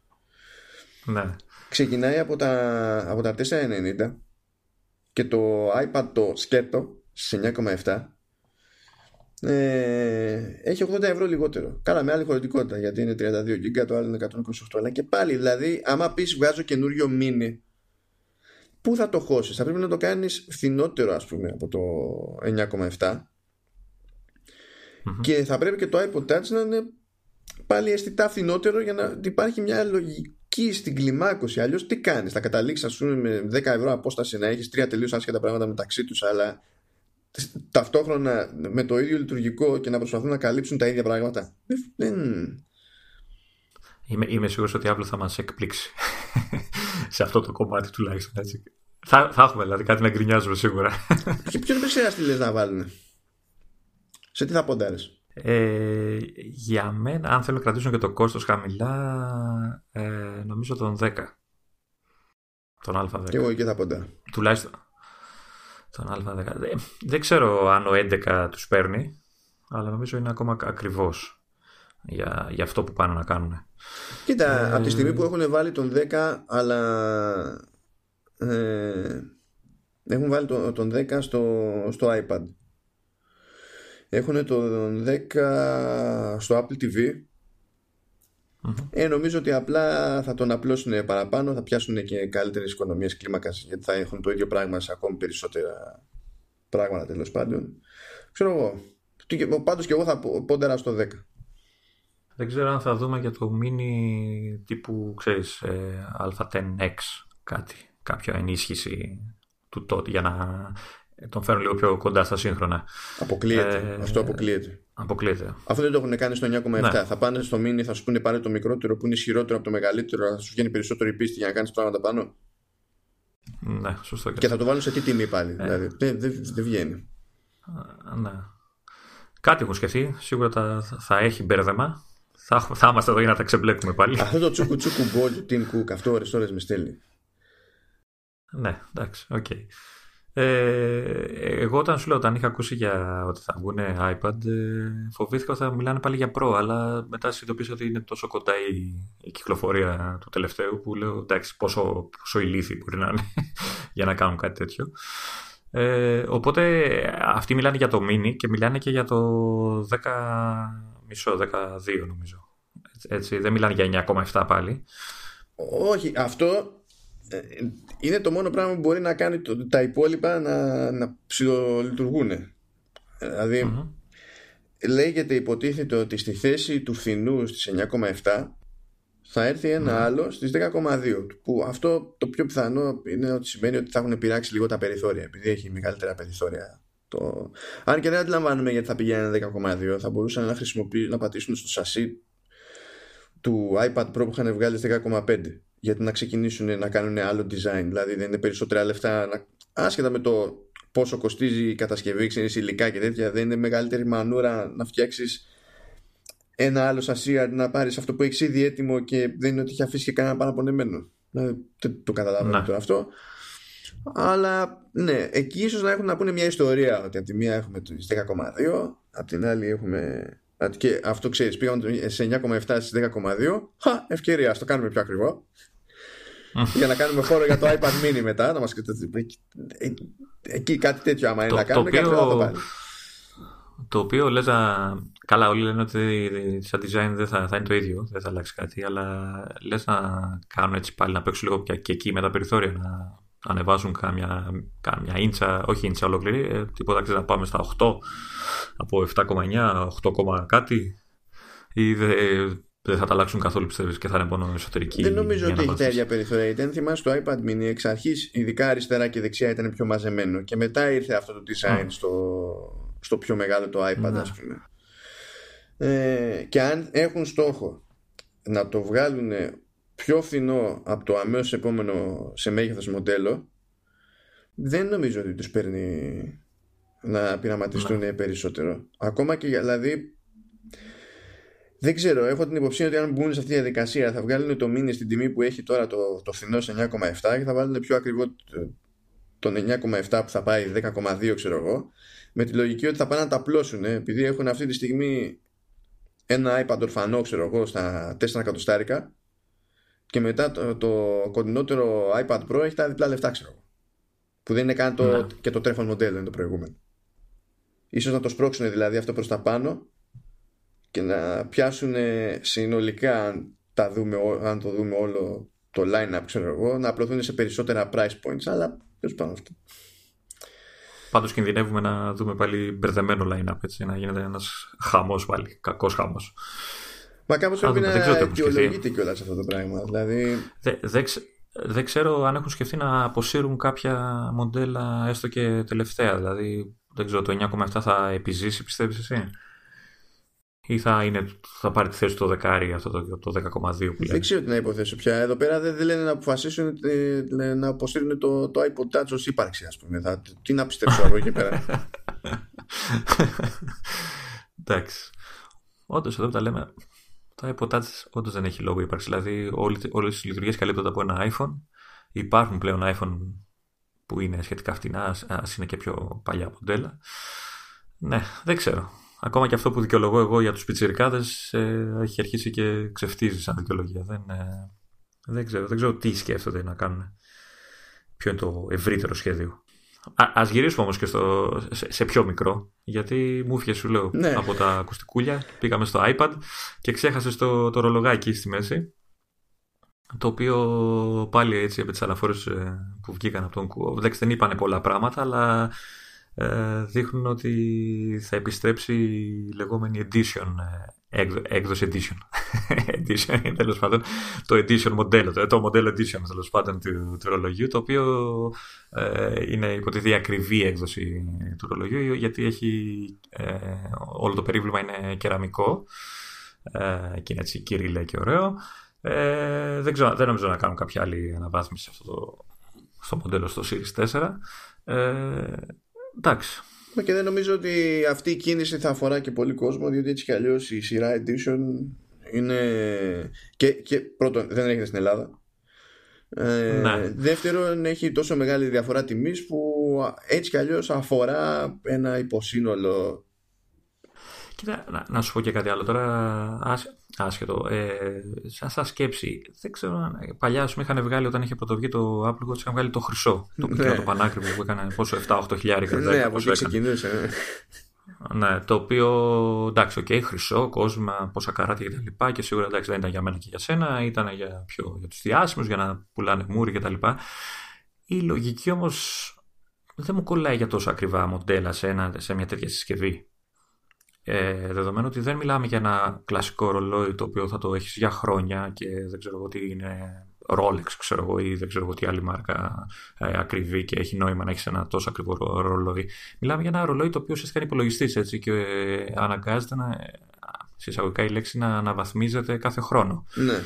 Ναι. Ξεκινάει από τα, από τα τετρακόσια ενενήντα και το iPad το σκέτο σε εννιά κόμμα επτά. Ε, έχει ογδόντα ευρώ λιγότερο. Κάναμε άλλη χωρητικότητα γιατί είναι τριάντα δύο γίγκα, το άλλο είναι εκατόν είκοσι οκτώ. Αλλά και πάλι, δηλαδή, άμα πεις βγάζω καινούριο μίνι, πού θα το χώσεις? Θα πρέπει να το κάνεις φθηνότερο, ας πούμε, από το εννιά κόμμα επτά. Mm-hmm. Και θα πρέπει και το iPod Touch να είναι πάλι αισθητά φθηνότερο για να υπάρχει μια λογική στην κλιμάκωση. Αλλιώς τι κάνεις? Θα καταλήξεις, ας πούμε, με δέκα ευρώ απόσταση να έχεις τρία τελείως άσχετα πράγματα μεταξύ τους, αλλά ταυτόχρονα με το ίδιο λειτουργικό και να προσπαθούν να καλύψουν τα ίδια πράγματα. Δεν... Είμαι, είμαι σίγουρος ότι η Apple θα μας εκπλήξει σε αυτό το κομμάτι τουλάχιστον. Έτσι. Θα, θα έχουμε δηλαδή κάτι να γκρινιάζουμε σίγουρα. Και ποιον πεσέρας τι λες να βάλουν? Σε τι θα ποντάρεις? Ε, για μένα, αν θέλουν να κρατήσουν και το κόστος χαμηλά, ε, νομίζω τον δέκα. Τον α δέκα. Και εγώ εκεί θα ποντάρω. Τουλάχιστον. Τον α δέκα. Δεν ξέρω αν ο έντεκα τους παίρνει, αλλά νομίζω είναι ακόμα ακριβώς για, για αυτό που πάνε να κάνουν. Κοίτα, ε... από τη στιγμή που έχουν βάλει τον δέκα, αλλά ε, έχουν βάλει το, τον δέκα στο, στο iPad, έχουν τον δέκα στο Apple τι βι, mm-hmm. ε, νομίζω ότι απλά θα τον απλώσουν παραπάνω, θα πιάσουν και καλύτερες οικονομίες κλίμακας, γιατί θα έχουν το ίδιο πράγμα σε ακόμη περισσότερα πράγματα, τέλος πάντων. Ξέρω εγώ. Πάντως και εγώ θα πόντερα στο δέκα. Δεν ξέρω αν θα δούμε για το mini τύπου, ξέρεις, α10X κάτι κάποια ενίσχυση του τότε για να τον φέρουν λίγο πιο κοντά στα σύγχρονα. Αποκλείεται. Ε, Αυτό αποκλείεται. Αποκλείεται. Αυτό δεν το έχουν κάνει στο εννιά κόμμα επτά. Ναι. Θα πάνε στο Mini, θα σου πούνε πάρε το μικρότερο που είναι ισχυρότερο από το μεγαλύτερο, θα σου βγαίνει περισσότερη πίστη για να κάνεις πράγματα πάνω. Ναι, σωστό. Και θα το βάλουν σε τι τιμή πάλι. Ε. Δηλαδή. Δεν δε, δε βγαίνει. Ναι. Κάτι έχω σκεφτεί. Σίγουρα τα, θα έχει μπέρδεμα. Θα, θα είμαστε εδώ για να τα ξεμπλέκουμε πάλι. Αυτό το τσούκου τσούκου μπολ του Tim Cook, αυτό ώρες ώρες με στέλνει. Ναι, εντάξει, οκ. Okay. Ε, εγώ όταν σου λέω, όταν είχα ακούσει για ότι θα βγουν iPad, ε, φοβήθηκα ότι θα μιλάνε πάλι για Pro, αλλά μετά συνειδητοποίησα ότι είναι τόσο κοντά η, η κυκλοφορία του τελευταίου που λέω εντάξει πόσο, πόσο ηλίθιοι μπορεί να είναι για να κάνουν κάτι τέτοιο. Ε, οπότε αυτοί μιλάνε για το Mini και μιλάνε και για το δέκα κόμμα πέντε, δεκαδύο νομίζω. Έτσι, δεν μιλάνε για εννιά κόμμα επτά πάλι. Όχι, αυτό είναι το μόνο πράγμα που μπορεί να κάνει το, τα υπόλοιπα να, να ψηλολειτουργούν. Δηλαδή, mm-hmm. λέγεται υποτίθεται ότι στη θέση του φθηνού στις εννιά κόμμα επτά θα έρθει ένα mm-hmm. άλλο στις δέκα κόμμα δύο. Που αυτό το πιο πιθανό είναι ότι σημαίνει ότι θα έχουν πειράξει λίγο τα περιθώρια, επειδή έχει μεγαλύτερα περιθώρια. Το... Αν και δεν αντιλαμβάνουμε γιατί θα πηγαίνει ένα δέκα κόμμα δύο, θα μπορούσαν να, να πατήσουν στο σασί του iPad Pro που είχαν βγάλει δέκα κόμμα πέντε. Γιατί να ξεκινήσουν να κάνουν άλλο design, δηλαδή δεν είναι περισσότερα λεφτά, να... άσχετα με το πόσο κοστίζει η κατασκευή, ξένης υλικά και τέτοια, δεν είναι μεγαλύτερη μανούρα να φτιάξεις ένα άλλο σασί να πάρεις αυτό που έχεις ήδη έτοιμο και δεν είναι ότι έχει αφήσει και κανένα παραπονεμένο. Δηλαδή, δεν το καταλαβαίνω τώρα αυτό. Αλλά ναι, εκεί ίσως να έχουν να πούνε μια ιστορία, ότι από τη μία έχουμε τις δέκα κόμμα δύο, από την άλλη έχουμε... Και αυτό ξέρεις, πήγαμε σε εννιά κόμμα επτά στις δέκα κόμμα δύο. Χα, ευκαιρία, ας το κάνουμε πιο ακριβό. Για να κάνουμε χώρο για το iPad Mini μετά, να μας... Εκεί κάτι τέτοιο άμα είναι το, να κάνουμε το οποίο, το, πάλι. Το οποίο λες να... Καλά, όλοι λένε ότι σαν design δεν θα, θα είναι το ίδιο, δεν θα αλλάξει κάτι. Αλλά λες να κάνουν έτσι πάλι, να παίξουν λίγο και εκεί με τα περιθώρια, να ανεβάζουν κάμια, κάμια ίντσα, όχι ίντσα ολόκληρη, ε, τίποτα ξέρεις να πάμε στα οκτώ από επτά κόμμα εννιά, οκτώ κάτι ή δεν δε θα τα αλλάξουν καθόλου πιστεύεις και θα είναι μόνο εσωτερική. Δεν νομίζω ότι έχει τα ίδια περιθώρια, γιατί αν θυμάσαι το iPad Mini εξ αρχής ειδικά αριστερά και δεξιά ήταν πιο μαζεμένο και μετά ήρθε αυτό το design mm. στο, στο πιο μεγάλο το iPad mm. ας πούμε. Ε, και αν έχουν στόχο να το βγάλουν πιο φθηνό από το αμέσως επόμενο σε μέγεθος μοντέλο, δεν νομίζω ότι τους παίρνει να πειραματιστούν ναι. περισσότερο. Ακόμα και δηλαδή δεν ξέρω, έχω την υποψία ότι αν μπουν σε αυτή τη διαδικασία θα βγάλουν το Mini στην τιμή που έχει τώρα το, το φθηνό σε εννιά κόμμα επτά και θα βάλουν πιο ακριβό τον εννιά κόμμα επτά που θα πάει δέκα κόμμα δύο ξέρω εγώ, με τη λογική ότι θα πάνε να τα πλώσουν επειδή έχουν αυτή τη στιγμή ένα iPad ορφανό ξέρω εγώ στα τέσσερα εκατοστάρικα. Και μετά το, το κοντινότερο iPad Pro έχει τα διπλά λεφτά, ξέρω. Που δεν είναι καν το, ναι. και το τρέχον μοντέλο είναι το προηγούμενο. Ίσως να το σπρώξουν δηλαδή αυτό προς τα πάνω και να πιάσουν συνολικά, αν, τα δούμε, αν το δούμε όλο το line-up, ξέρω εγώ, να απλωθούν σε περισσότερα price points. Αλλά ποιος πάνω αυτό. Πάντως κινδυνεύουμε να δούμε πάλι μπερδεμένο line-up, έτσι, να γίνεται ένας χαμός πάλι, κακός χαμός. Μα κάπως πρέπει να αιτιολογείται κιόλας αυτό το πράγμα. Δηλαδή... Δεν δε, δε ξέρω αν έχουν σκεφτεί να αποσύρουν κάποια μοντέλα έστω και τελευταία. Δηλαδή, δεν ξέρω, το εννιά κόμμα επτά θα επιζήσει, πιστεύεις εσύ, ή θα, είναι, θα πάρει τη θέση το δεκάρι αυτό το, το δέκα κόμμα δύο που λέει. Δεν ξέρω τι να υποθέσω πια. Εδώ πέρα δεν δε λένε να αποφασίσουν να αποσύρουν το, το iPod Touch ως ύπαρξη, ας πούμε. Θα, τι να πιστέψω εγώ εκεί πέρα. Εντάξει. Όντως εδώ τα λέμε. Τα iPod Touch όντως δεν έχει λόγο ύπαρξη. Δηλαδή όλες τις λειτουργίες καλύπτονται από ένα iPhone. Υπάρχουν πλέον iPhone που είναι σχετικά φτηνά, ας είναι και πιο παλιά μοντέλα. Ναι, δεν ξέρω. Ακόμα και αυτό που δικαιολογώ εγώ για τους πιτσιρικάδες ε, έχει αρχίσει και ξεφτίζει σαν δικαιολογία. Δεν, ε, δεν, ξέρω, δεν ξέρω τι σκέφτονται να κάνουν. Ποιο είναι το ευρύτερο σχέδιο. Α, ας γυρίσουμε όμως και στο, σε, σε πιο μικρό, γιατί μου έφυγε σου λέω ναι. από τα ακουστικούλια, πήγαμε στο iPad και ξέχασες το, το ρολογάκι στη μέση, το οποίο πάλι έτσι από τις αναφορές που βγήκαν από τον Κουό, δεν είπανε πολλά πράγματα, αλλά ε, δείχνουν ότι θα επιστρέψει η λεγόμενη edition έκδοση edition. Edition, τέλος πάντων, το edition μοντέλο, το μοντέλο edition τέλος πάντων του, του ρολογιού, το οποίο ε, είναι υποτίθεται ακριβή έκδοση του ρολογιού, γιατί έχει, ε, όλο το περίβλημα είναι κεραμικό, ε, και είναι έτσι κυρίλα και ωραίο. Ε, δεν, ξέρω, δεν νομίζω να κάνουν κάποια άλλη αναβάθμιση αυτό το, στο μοντέλο στο Series φορ. Ε, εντάξει. Και δεν νομίζω ότι αυτή η κίνηση θα αφορά και πολύ κόσμο, διότι έτσι κι αλλιώς η σειρά Edition είναι. Και, και πρώτον, δεν έρχεται στην Ελλάδα. Ε, ναι. Δεύτερον, έχει τόσο μεγάλη διαφορά τιμής που έτσι κι αλλιώς αφορά ένα υποσύνολο. Κοίτα, να, να σου πω και κάτι άλλο τώρα. Ας... Άσχετο. Ε, σαν, σαν σκέψη, δεν ξέρω, παλιά ας πούμε είχαν βγάλει, όταν είχε πρωτοβγεί το Apple Watch, είχαν βγάλει το χρυσό. Το κουτί, ναι, το πανάκριβο που έκανε πόσο, επτά οχτώ χιλιάρικα. Ναι, από εκεί ξεκινούσε. Ναι, το οποίο εντάξει, οκ, okay, χρυσό, κόσμημα, πόσα καράτια κτλ. Και, και σίγουρα εντάξει, δεν ήταν για μένα και για σένα, ήταν για, για τους διάσημους, για να πουλάνε μούρι κτλ. Η λογική όμως δεν μου κολλάει για τόσο ακριβά μοντέλα σε, ένα, σε μια τέτοια συσκευή. Ε, δεδομένου ότι δεν μιλάμε για ένα κλασικό ρολόι το οποίο θα το έχεις για χρόνια και δεν ξέρω εγώ τι είναι Rolex, ξέρω εγώ, ή δεν ξέρω εγώ τι άλλη μάρκα, ε, ακριβή και έχει νόημα να έχεις ένα τόσο ακριβό ρο- ρολόι. Μιλάμε για ένα ρολόι το οποίο ουσιαστικά είναι υπολογιστής, έτσι, και ε, αναγκάζεται να, ε, συσσαγωγικά η λέξη, να αναβαθμίζεται κάθε χρόνο. Ναι.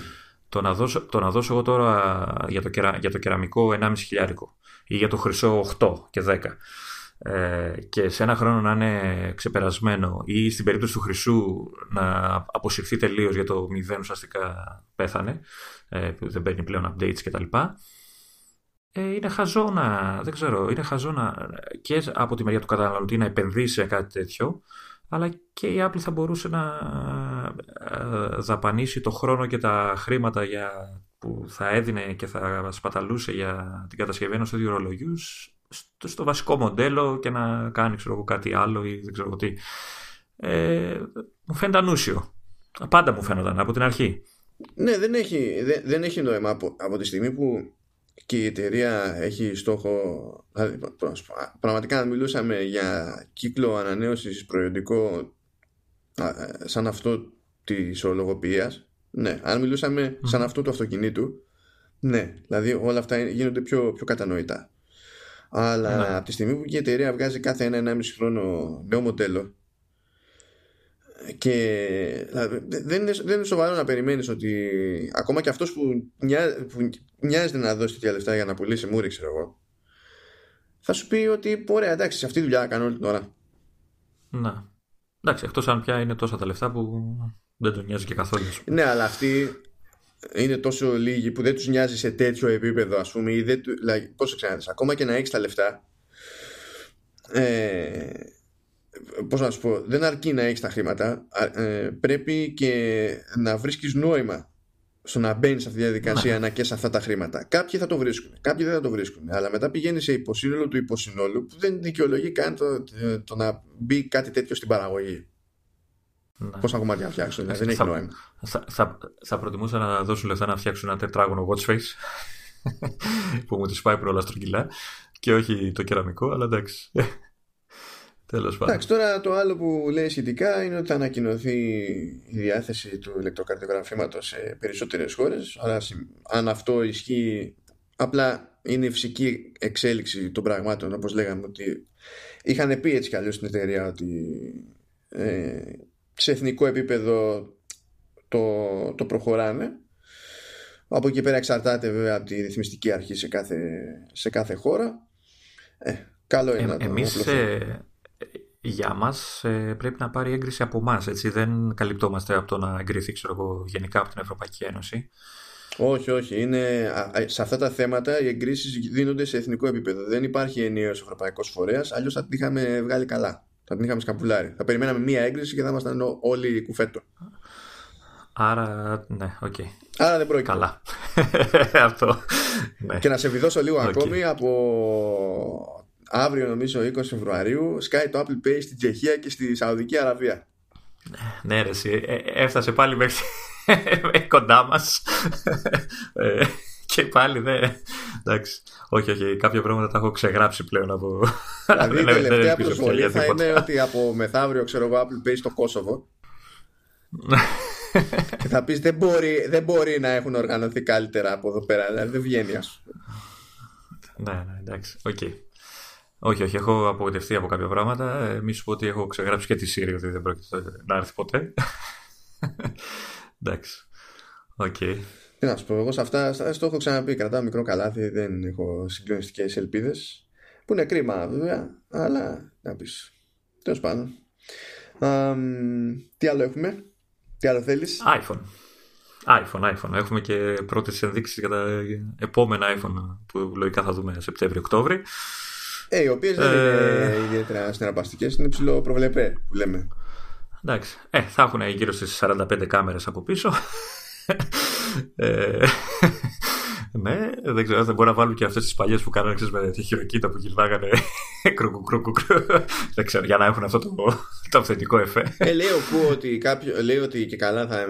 Το να δώσω, το να δώσω εγώ τώρα για το, κερα, για το κεραμικό ενάμισι χιλιάρικο ή για το χρυσό οκτώ και δέκα, και σε ένα χρόνο να είναι ξεπερασμένο, ή στην περίπτωση του χρυσού να αποσυρθεί τελείως για το μηδέν, ουσιαστικά πέθανε, που δεν παίρνει πλέον updates κτλ. Είναι χαζό να, δεν ξέρω, είναι χαζό να, και από τη μεριά του καταναλωτή να επενδύσει σε κάτι τέτοιο, αλλά και η Apple θα μπορούσε να δαπανίσει το χρόνο και τα χρήματα για, που θα έδινε και θα σπαταλούσε για την κατασκευή ενός τέτοιου ρολογιού Στο, στο βασικό μοντέλο και να κάνει, ξέρω, κάτι άλλο ή δεν ξέρω τι. Ε, μου φαίνεται ανούσιο. Πάντα μου φαίνονταν από την αρχή. Ναι, δεν έχει, δεν, δεν έχει νόημα από, από τη στιγμή που και η εταιρεία έχει στόχο. Δηλαδή, πραγματικά μιλούσαμε για κύκλο ανανέωσης προϊόντικο σαν αυτό της ολογοποιίας. Ναι, αν μιλούσαμε mm. σαν αυτό του αυτοκινήτου, ναι, δηλαδή όλα αυτά γίνονται πιο, πιο κατανοητά. Αλλά ναι, από τη στιγμή που η εταιρεία βγάζει κάθε ένα-ενάμιση χρόνο νέο μοντέλο και δηλαδή, δεν, είναι, δεν είναι σοβαρό να περιμένεις ότι ακόμα και αυτός που, νιά, που νοιάζεται να δώσει τέτοια λεφτά για να πουλήσει μούρι, ξέρω εγώ, θα σου πει ότι ωραία, εντάξει, σε αυτή τη δουλειά κάνω όλη την ώρα. Να, εντάξει, εκτός αν πια είναι τόσα τα λεφτά που δεν τον νοιάζει και καθόλου. Ναι, αλλά αυτή είναι τόσο λίγοι που δεν τους νοιάζει σε τέτοιο επίπεδο, ας πούμε, ή δεν του, δηλαδή, πώς ξέρεις, ακόμα και να έχεις τα λεφτά, ε, πώς να σου πω, δεν αρκεί να έχεις τα χρήματα, ε, πρέπει και να βρίσκεις νόημα στο να μπαίνεις σε αυτή τη διαδικασία, να κες αυτά τα χρήματα. Κάποιοι θα το βρίσκουν, κάποιοι δεν θα το βρίσκουν, αλλά μετά πηγαίνει σε υποσύνολο του υποσυνόλου που δεν δικαιολογεί καν το, το, το να μπει κάτι τέτοιο στην παραγωγή. Πόσα κομμάτια να φτιάξουν, δηλαδή δεν έχει νόημα. Θα, θα, θα προτιμούσα να δώσουν λεφτά να φτιάξουν ένα τετράγωνο watch face που μου τους πάει όλα στρογγυλά και όχι το κεραμικό, αλλά εντάξει. Τέλος πάντων. Εντάξει, τώρα το άλλο που λέει σχετικά είναι ότι θα ανακοινωθεί η διάθεση του ηλεκτροκαρδιογραφήματος σε περισσότερες χώρες. Αλλά αν αυτό ισχύει, απλά είναι η φυσική εξέλιξη των πραγμάτων, όπως λέγαμε, ότι είχαν πει έτσι κι αλλιώς στην εταιρεία ότι, ε, σε εθνικό επίπεδο το, το προχωράνε. Από εκεί πέρα εξαρτάται βέβαια από τη ρυθμιστική αρχή σε κάθε, σε κάθε χώρα. Ε, καλό είναι ε, να το εμείς, ε, για μας, ε, πρέπει να πάρει έγκριση από εμάς, έτσι. Δεν καλυπτόμαστε από το να εγκριθεί, ξέρω εγώ, γενικά από την Ευρωπαϊκή Ένωση. Όχι, όχι. Είναι, σε αυτά τα θέματα οι εγκρίσεις δίνονται σε εθνικό επίπεδο. Δεν υπάρχει ενιαίος ευρωπαϊκός φορέας, αλλιώς θα την είχαμε βγάλει καλά. Θα την είχαμε σκαμπουλάρει. Θα περιμέναμε μία έγκριση και θα ήμασταν όλοι κουφέτο. Άρα, ναι, οκ. Okay. Άρα δεν πρόκειται. Καλά. Αυτό. Ναι. Και να σε βιδώσω λίγο okay. ακόμη, από αύριο, νομίζω, είκοσι Φεβρουαρίου, σκάει το Apple Pay στην Τσεχία και στη Σαουδική Αραβία. Ναι, ρε, εσύ. Έφτασε πάλι μέχρι κοντά μας. Και πάλι δεν. Εντάξει. Όχι, όχι. Κάποια πράγματα τα έχω ξεγράψει πλέον από. Δηλαδή η τελευταία προσβολή θα είναι ότι από μεθαύριο, ξέρω εγώ, Apple Pay στο Κόσοβο. Και θα πεις δεν μπορεί, δεν μπορεί να έχουν οργανωθεί καλύτερα από εδώ πέρα. Δηλαδή δεν βγαίνει, ας πούμε. Ναι, ναι, εντάξει. Okay. Όχι, όχι, έχω απογοητευτεί από κάποια πράγματα. Μη σου πω ότι έχω ξεγράψει και τη Siri ότι δεν πρόκειται να έρθει ποτέ. Εντάξει. Οκ. Okay. Τι να σου πω, εγώ σε αυτά στο έχω ξαναπεί. Κρατάω μικρό καλάθι, δεν έχω συγκλονιστικές ελπίδες. Που είναι κρίμα βέβαια, αλλά να πεις. Τέλος πάντων. Α, τι άλλο έχουμε, τι άλλο θέλεις? iPhone. iPhone, iPhone. Έχουμε και πρώτες ενδείξεις για τα επόμενα iPhone που λογικά θα δούμε Σεπτέμβριο-Οκτώβριο. Ε, οι οποίες δεν ε... είναι ιδιαίτερα συναρπαστικές, είναι ψηλό προβλεπέ που λέμε. Εντάξει. Ε, θα έχουν γύρω στις σαράντα πέντε κάμερες από πίσω. ε, ναι, δεν ξέρω, θα μπορούν να βάλουν και αυτές τις παλιές που κάνανε με τη χειροκύτα που γυρνάγανε κρουκουκρουκουκρου. Δεν ξέρω, για να έχουν αυτό το, το αυθεντικό εφέ. Ε, λέει ο Κουο ότι, κάποιο, λέει ότι και καλά θα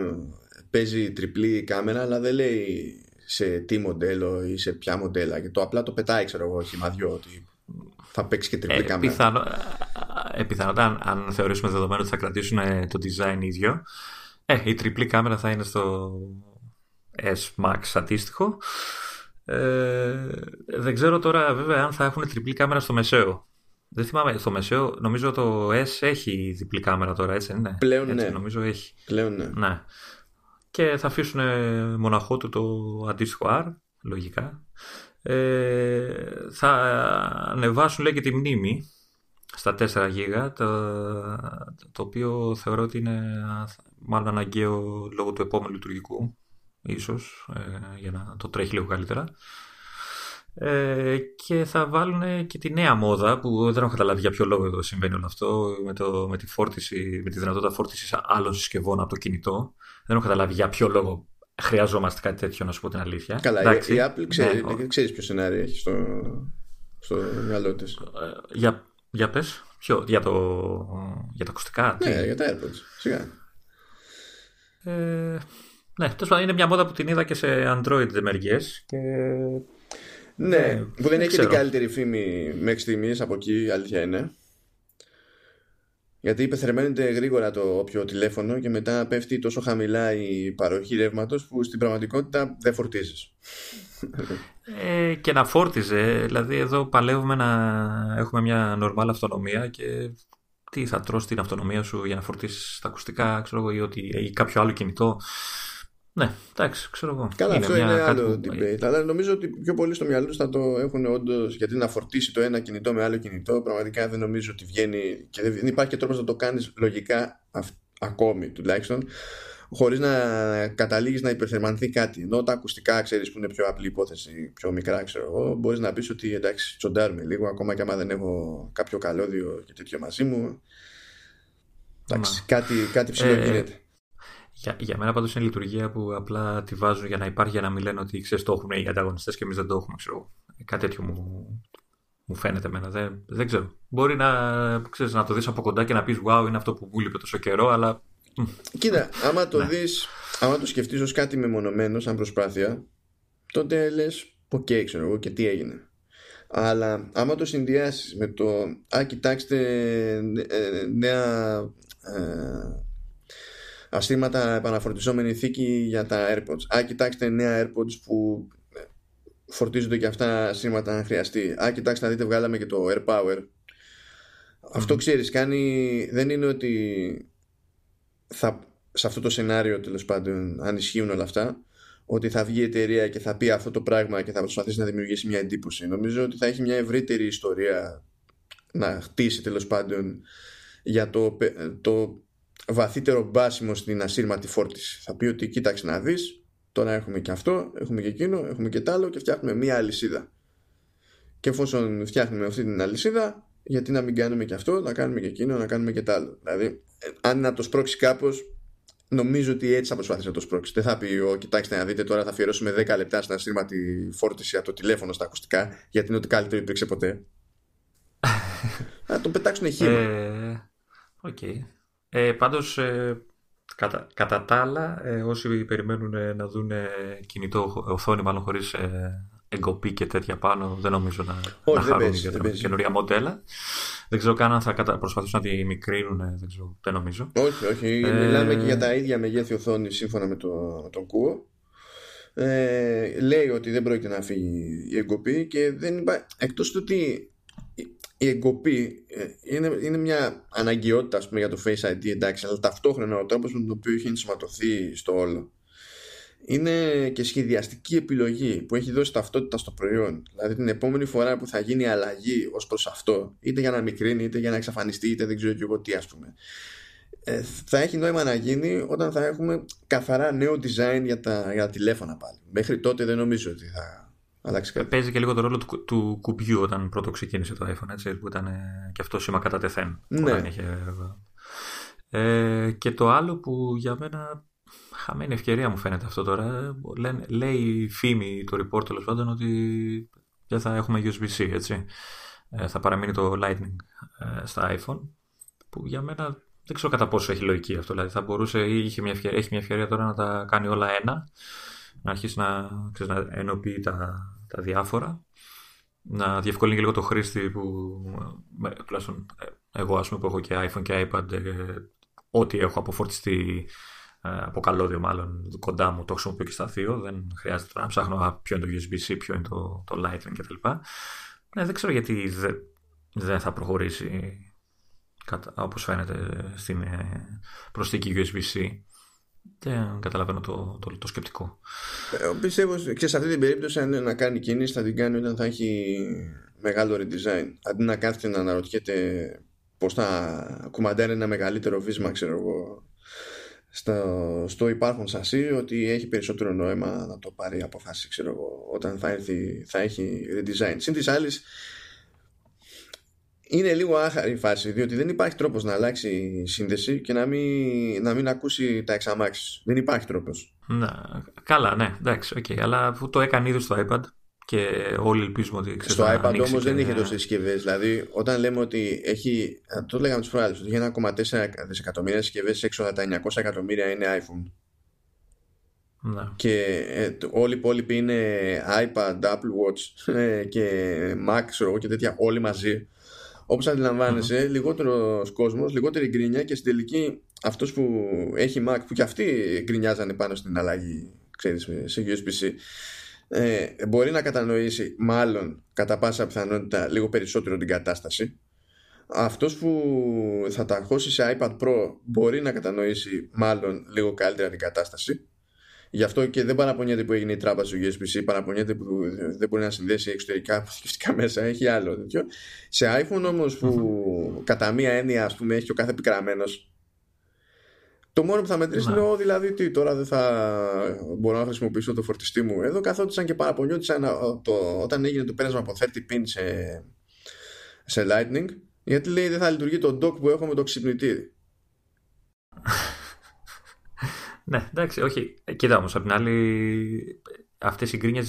παίζει τριπλή κάμερα, αλλά δεν λέει σε τι μοντέλο ή σε ποια μοντέλα. Και το απλά το πετάει, ξέρω εγώ, χυμαδιό, ότι θα παίξει και τριπλή ε, κάμερα. Πιθανο, πιθανότα, αν, αν θεωρήσουμε δεδομένο ότι θα κρατήσουν το design ίδιο, ε, η τριπλή κάμερα θα είναι στο S-Max αντίστοιχο. Ε, δεν ξέρω τώρα βέβαια αν θα έχουν τριπλή κάμερα στο μεσαίο. Δεν θυμάμαι, στο μεσαίο νομίζω το S έχει διπλή κάμερα τώρα, έτσι δεν είναι? Πλέον έτσι, ναι. Νομίζω έχει. Πλέον ναι. Ναι. Και θα αφήσουν μοναχό του το αντίστοιχο R, λογικά. Ε, θα ανεβάσουν λέει και τη μνήμη στα τέσσερα γίγα, το, το οποίο θεωρώ ότι είναι μάλλον αναγκαίο λόγω του επόμενου λειτουργικού, ίσως, ε, για να το τρέχει λίγο καλύτερα. Ε, και θα βάλουν και τη νέα μόδα που δεν έχω καταλάβει για ποιο λόγο εδώ συμβαίνει όλο αυτό, με, το, με, τη, φόρτιση, με τη δυνατότητα φόρτισης άλλων συσκευών από το κινητό. Δεν έχω καταλάβει για ποιο λόγο χρειαζόμαστε κάτι τέτοιο, να σου πω την αλήθεια. Καλά, εντάξει, η, η Apple ξέρει, ναι, ξέρεις ποιο σενάριο έχει στο, στο μυαλό της. Ε, για, για πες, ποιο, για, το, για τα ακουστικά. Ναι, τι? Για τα AirPods, σιγά. Ε, ναι, τόσο πάνω, είναι μια μόδα που την είδα και σε Android μεριές και... Ναι, ε, που δεν έχει την καλύτερη φήμη μέχρι στιγμής από εκεί, η αλήθεια είναι. Γιατί υπεθερμαίνεται γρήγορα το όποιο τηλέφωνο και μετά πέφτει τόσο χαμηλά η παροχή ρεύματος που στην πραγματικότητα δεν φορτίζεις. Ε, και να φόρτιζε, δηλαδή εδώ παλεύουμε να έχουμε μια νορμάλ αυτονομία και τι θα τρως την αυτονομία σου για να φορτίσεις τα ακουστικά, ξέρω εγώ, ή, ότι, ή κάποιο άλλο κινητό. Ναι, εντάξει, ξέρω εγώ. Καλά, είναι αυτό μια... είναι άλλο κάτι... debate. Αλλά νομίζω ότι πιο πολύ στο μυαλό θα το έχουν όντως. Γιατί να φορτίσει το ένα κινητό με άλλο κινητό, πραγματικά δεν νομίζω ότι βγαίνει. Και δεν υπάρχει και τρόπος να το κάνεις λογικά αυ... ακόμη τουλάχιστον, χωρίς να καταλήγεις να υπερθερμανθεί κάτι. Ενώ τα ακουστικά, ξέρεις, που είναι πιο απλή υπόθεση, πιο μικρά, ξέρω εγώ, μπορείς να πεις ότι εντάξει, τσοντάρουμε λίγο, ακόμα και άμα δεν έχω κάποιο καλώδιο και τέτοιο μαζί μου. Εντάξει, κάτι, κάτι ψηλό ε... γίνεται. Για, για μένα πάντως είναι λειτουργία που απλά τη βάζουν για να υπάρχει, για να μην λένε ότι ξέρεις το έχουν οι ανταγωνιστές και εμείς δεν το έχουμε, ξέρω. Κάτι τέτοιο μου, μου φαίνεται εμένα, δεν, δεν ξέρω. Μπορεί να, ξέρεις, να το δεις από κοντά και να πεις wow, είναι αυτό που μου λείπει τόσο καιρό, αλλά... Κοίτα, άμα το δεις, άμα το σκεφτείς ως κάτι μεμονωμένο σαν προσπάθεια, τότε λες οκ, okay, ξέρω εγώ και τι έγινε. Αλλά άμα το συνδυάσεις με το α, κοιτάξτε νέα... Ε, ασθήματα επαναφορτιζόμενη θήκη για τα AirPods. Α, κοιτάξτε νέα AirPods που φορτίζονται και αυτά σήματα αν χρειαστεί. Α, κοιτάξτε να δείτε, βγάλαμε και το AirPower. Mm. Αυτό ξέρεις, κάνει... δεν είναι ότι θα... σε αυτό το σενάριο, τέλος πάντων, αν ισχύουν όλα αυτά, ότι θα βγει η εταιρεία και θα πει αυτό το πράγμα και θα προσπαθήσει να δημιουργήσει μια εντύπωση. Νομίζω ότι θα έχει μια ευρύτερη ιστορία να χτίσει, τέλος πάντων, για το... το... βαθύτερο μπάσιμο στην ασύρματη φόρτιση. Θα πει ότι κοίταξε να δεις, τώρα έχουμε και αυτό, έχουμε και εκείνο, έχουμε και τ' άλλο και φτιάχνουμε μια αλυσίδα. Και εφόσον φτιάχνουμε αυτή την αλυσίδα, γιατί να μην κάνουμε και αυτό, να κάνουμε και εκείνο, να κάνουμε και τ' άλλο. Δηλαδή, αν να το σπρώξει κάπως, νομίζω ότι έτσι θα προσπαθήσει να το σπρώξει. Δεν θα πει, ο, κοιτάξτε να δείτε, τώρα θα αφιερώσουμε δέκα λεπτά στην ασύρματη φόρτιση από το τηλέφωνο στα ακουστικά, γιατί είναι ότι καλύτερο υπήρξε ποτέ. Να τον πετάξουν χήμα. Οκ. Okay. Ε, πάντως ε, κατά, κατά τα άλλα ε, όσοι περιμένουν ε, να δουν ε, κινητό οθόνη μάλλον χωρίς ε, εγκοπή και τέτοια πάνω, δεν νομίζω να, oh, να χαρούν για καινούργια μοντέλα. Δεν ξέρω καν αν θα κατα... προσπαθήσουν να τη μικρύνουν, δεν ξέρω, δεν νομίζω. Όχι, όχι. Ε... Μιλάμε και για τα ίδια μεγέθη οθόνη σύμφωνα με, το, με τον Kuo. Ε, λέει ότι δεν πρόκειται να φύγει η εγκοπή και δεν υπά... εκτός του ότι η εγκοπή είναι, είναι μια αναγκαιότητα, ας πούμε, για το Face άι ντι, εντάξει, αλλά ταυτόχρονα ο τρόπος με τον οποίο έχει ενσωματωθεί στο όλο είναι και σχεδιαστική επιλογή που έχει δώσει ταυτότητα στο προϊόν. Δηλαδή την επόμενη φορά που θα γίνει αλλαγή ως προς αυτό, είτε για να μικρύνει, είτε για να εξαφανιστεί, είτε δεν ξέρω και εγώ τι, ας πούμε, θα έχει νόημα να γίνει όταν θα έχουμε καθαρά νέο design για τα, για τα τηλέφωνα πάλι. Μέχρι τότε δεν νομίζω ότι θα αλλάξει κάτι. Παίζει και λίγο το ρόλο του, του κουμπιού όταν πρώτο ξεκίνησε το iPhone, έτσι, που ήταν και αυτό σήμα κατά τεθέν. Ναι. Είχε... Ε, και το άλλο που για μένα χαμένη ευκαιρία μου φαίνεται αυτό τώρα, λένε, λέει η φήμη, το report τέλος πάντων, ότι δεν θα έχουμε γιου ες μπι-C, έτσι. Ε, θα παραμείνει το Lightning ε, στα iPhone, που για μένα... Δεν ξέρω κατά πόσο έχει λογική αυτό. Δηλαδή θα μπορούσε ή είχε μια ευκαιρία, έχει μια ευκαιρία τώρα να τα κάνει όλα ένα, να αρχίσει να, ξέρεις, να ενοποιεί τα, τα διάφορα, να διευκολύνει και λίγο το χρήστη που, τουλάχιστον εγώ, ας πούμε, που έχω και iPhone και iPad, ε, ό,τι έχω αποφορτιστεί ε, από καλώδιο μάλλον κοντά μου, το χρησιμοποιώ και στα δύο. Δεν χρειάζεται τώρα να ψάχνω ποιο είναι το γιου ες μπι-C, ποιο είναι το, το Lightning κτλ. Ναι, δεν ξέρω γιατί δεν δε θα προχωρήσει, όπως φαίνεται, στην προσθήκη γιου ες μπι-C. Δεν καταλαβαίνω το, το, το σκεπτικό. ε, Πιστεύω και σε αυτή την περίπτωση, αν να κάνει κίνηση, θα την κάνει όταν θα έχει μεγάλο redesign, αντί να κάθεται να αναρωτιέται πώς θα κουμαντάρει ένα μεγαλύτερο βίσμα, ξέρω εγώ, στο, στο υπάρχον σασί. Ότι έχει περισσότερο νόημα να το πάρει αποφάση, ξέρω εγώ, όταν θα, έρθει, θα έχει redesign. Συν της άλλης, είναι λίγο άχαρη η φάση, διότι δεν υπάρχει τρόπος να αλλάξει η σύνδεση και να μην, να μην ακούσει τα εξαμάξεις. Δεν υπάρχει τρόπος. Να, καλά, ναι, εντάξει, okay, αλλά που το έκανε ήδη στο iPad και όλοι ελπίζουμε ότι ξέρω, στο iPad όμως και... δεν είχε τόσες συσκευές. Δηλαδή, όταν λέμε ότι έχει, το λέγαμε τις προάλλες, ότι έχει ένα κόμμα τέσσερα δισεκατομμύρια συσκευές, έξω από τα εννιακόσια εκατομμύρια είναι iPhone. Να. Και ε, το, όλοι οι υπόλοιποι είναι iPad, Apple Watch ε, και Mac, ξέρω, και τέτοια, όλοι μαζί. Όπως αντιλαμβάνεσαι, mm-hmm. λιγότερος κόσμος, λιγότερη γκρίνια, και στην τελική αυτός που έχει Mac, που και αυτοί γκρινιάζανε πάνω στην αλλαγή, ξέρεις, σε γιου ες μπι-C, ε, μπορεί να κατανοήσει μάλλον κατά πάσα πιθανότητα λίγο περισσότερο την κατάσταση. Αυτός που θα τα χώσει σε iPad Pro μπορεί να κατανοήσει μάλλον λίγο καλύτερα την κατάσταση. Γι' αυτό και δεν παραπονιέται που έγινε η τράμπα στο γιου ες μπι-C, παραπονιέται που δεν μπορεί να συνδέσει εξωτερικά αποθηκευτικά μέσα, έχει άλλο τέτοιο. Σε iPhone όμως, που mm-hmm. κατά μία έννοια, ας πούμε, έχει και ο κάθε πικραμένος, το μόνο που θα μετρήσει είναι, mm-hmm. δηλαδή, τι τώρα δεν θα μπορώ να χρησιμοποιήσω το φορτιστή μου. Εδώ καθόντουσαν και παραπονιόντουσαν το, όταν έγινε το πέρασμα από τριάντα πιν σε, σε Lightning, γιατί λέει δεν θα λειτουργεί το dock που έχω με το ξυπνητήρι. Ναι, εντάξει, όχι. Κοίτα όμως, απ' την άλλη, αυτές οι γκρίνιες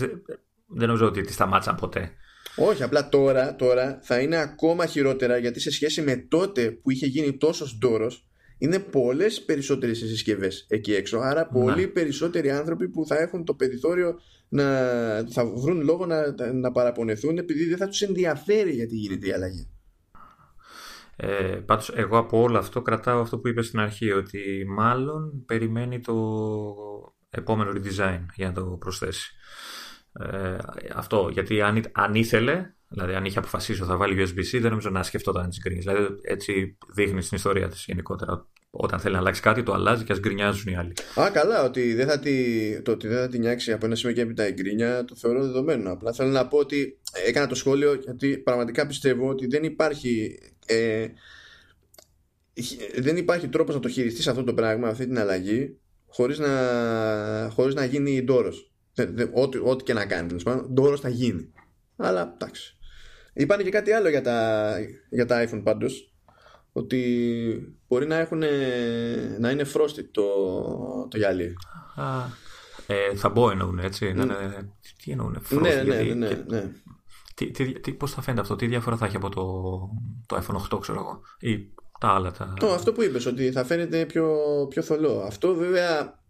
δεν νομίζω ότι τις σταμάτησαν ποτέ. Όχι, απλά τώρα, τώρα θα είναι ακόμα χειρότερα, γιατί σε σχέση με τότε που είχε γίνει τόσο ντόρος, είναι πολλές περισσότερες οι συσκευές εκεί έξω. Άρα, πολλοί περισσότεροι άνθρωποι που θα έχουν το περιθώριο να θα βρουν λόγο να, να παραπονεθούν, επειδή δεν θα τους ενδιαφέρει γιατί γίνεται η αλλαγή. Ε, πάντως εγώ από όλο αυτό κρατάω αυτό που είπες στην αρχή, ότι μάλλον περιμένει το επόμενο redesign για να το προσθέσει. Ε, αυτό, γιατί αν, αν ήθελε, δηλαδή αν είχε αποφασίσει ότι θα βάλει γιου ες μπι-C, δεν νομίζω να σκεφτόταν τις γκρίνες. Δηλαδή έτσι δείχνει στην ιστορία της γενικότερα. Όταν θέλει να αλλάξει κάτι, το αλλάζει και ας γκρινιάζουν οι άλλοι. Α, καλά, ότι δεν θα τη, το ότι δεν θα τη νιάξει από ένα σημείο και έπειτα η γκρίνια, το θεωρώ δεδομένο. Απλά θέλω να πω ότι έκανα το σχόλιο γιατί πραγματικά πιστεύω ότι δεν υπάρχει. Ε, δεν υπάρχει τρόπος να το χειριστείς αυτό το πράγμα, αυτή την αλλαγή, χωρίς να, χωρίς να γίνει ντόρος. Ό,τι και να κάνει, ντόρος θα γίνει. Αλλά εντάξει. Είπανε και κάτι άλλο για τα, για τα iPhone πάντως, ότι μπορεί να, έχουν, να είναι frosted το, το γυαλί. Α, ε, θα μπω εννοούν, έτσι. Mm. Είναι, τι εννοούν, frosted. Ναι, ναι, ναι, ναι, ναι. Τι, τι, τι, πώς θα φαίνεται αυτό, τι διαφορά θα έχει από το, το iPhone οκτώ, ξέρω εγώ, ή τα άλλα. Τα... Το, αυτό που είπες, ότι θα φαίνεται πιο, πιο θολό. Αυτό βέβαια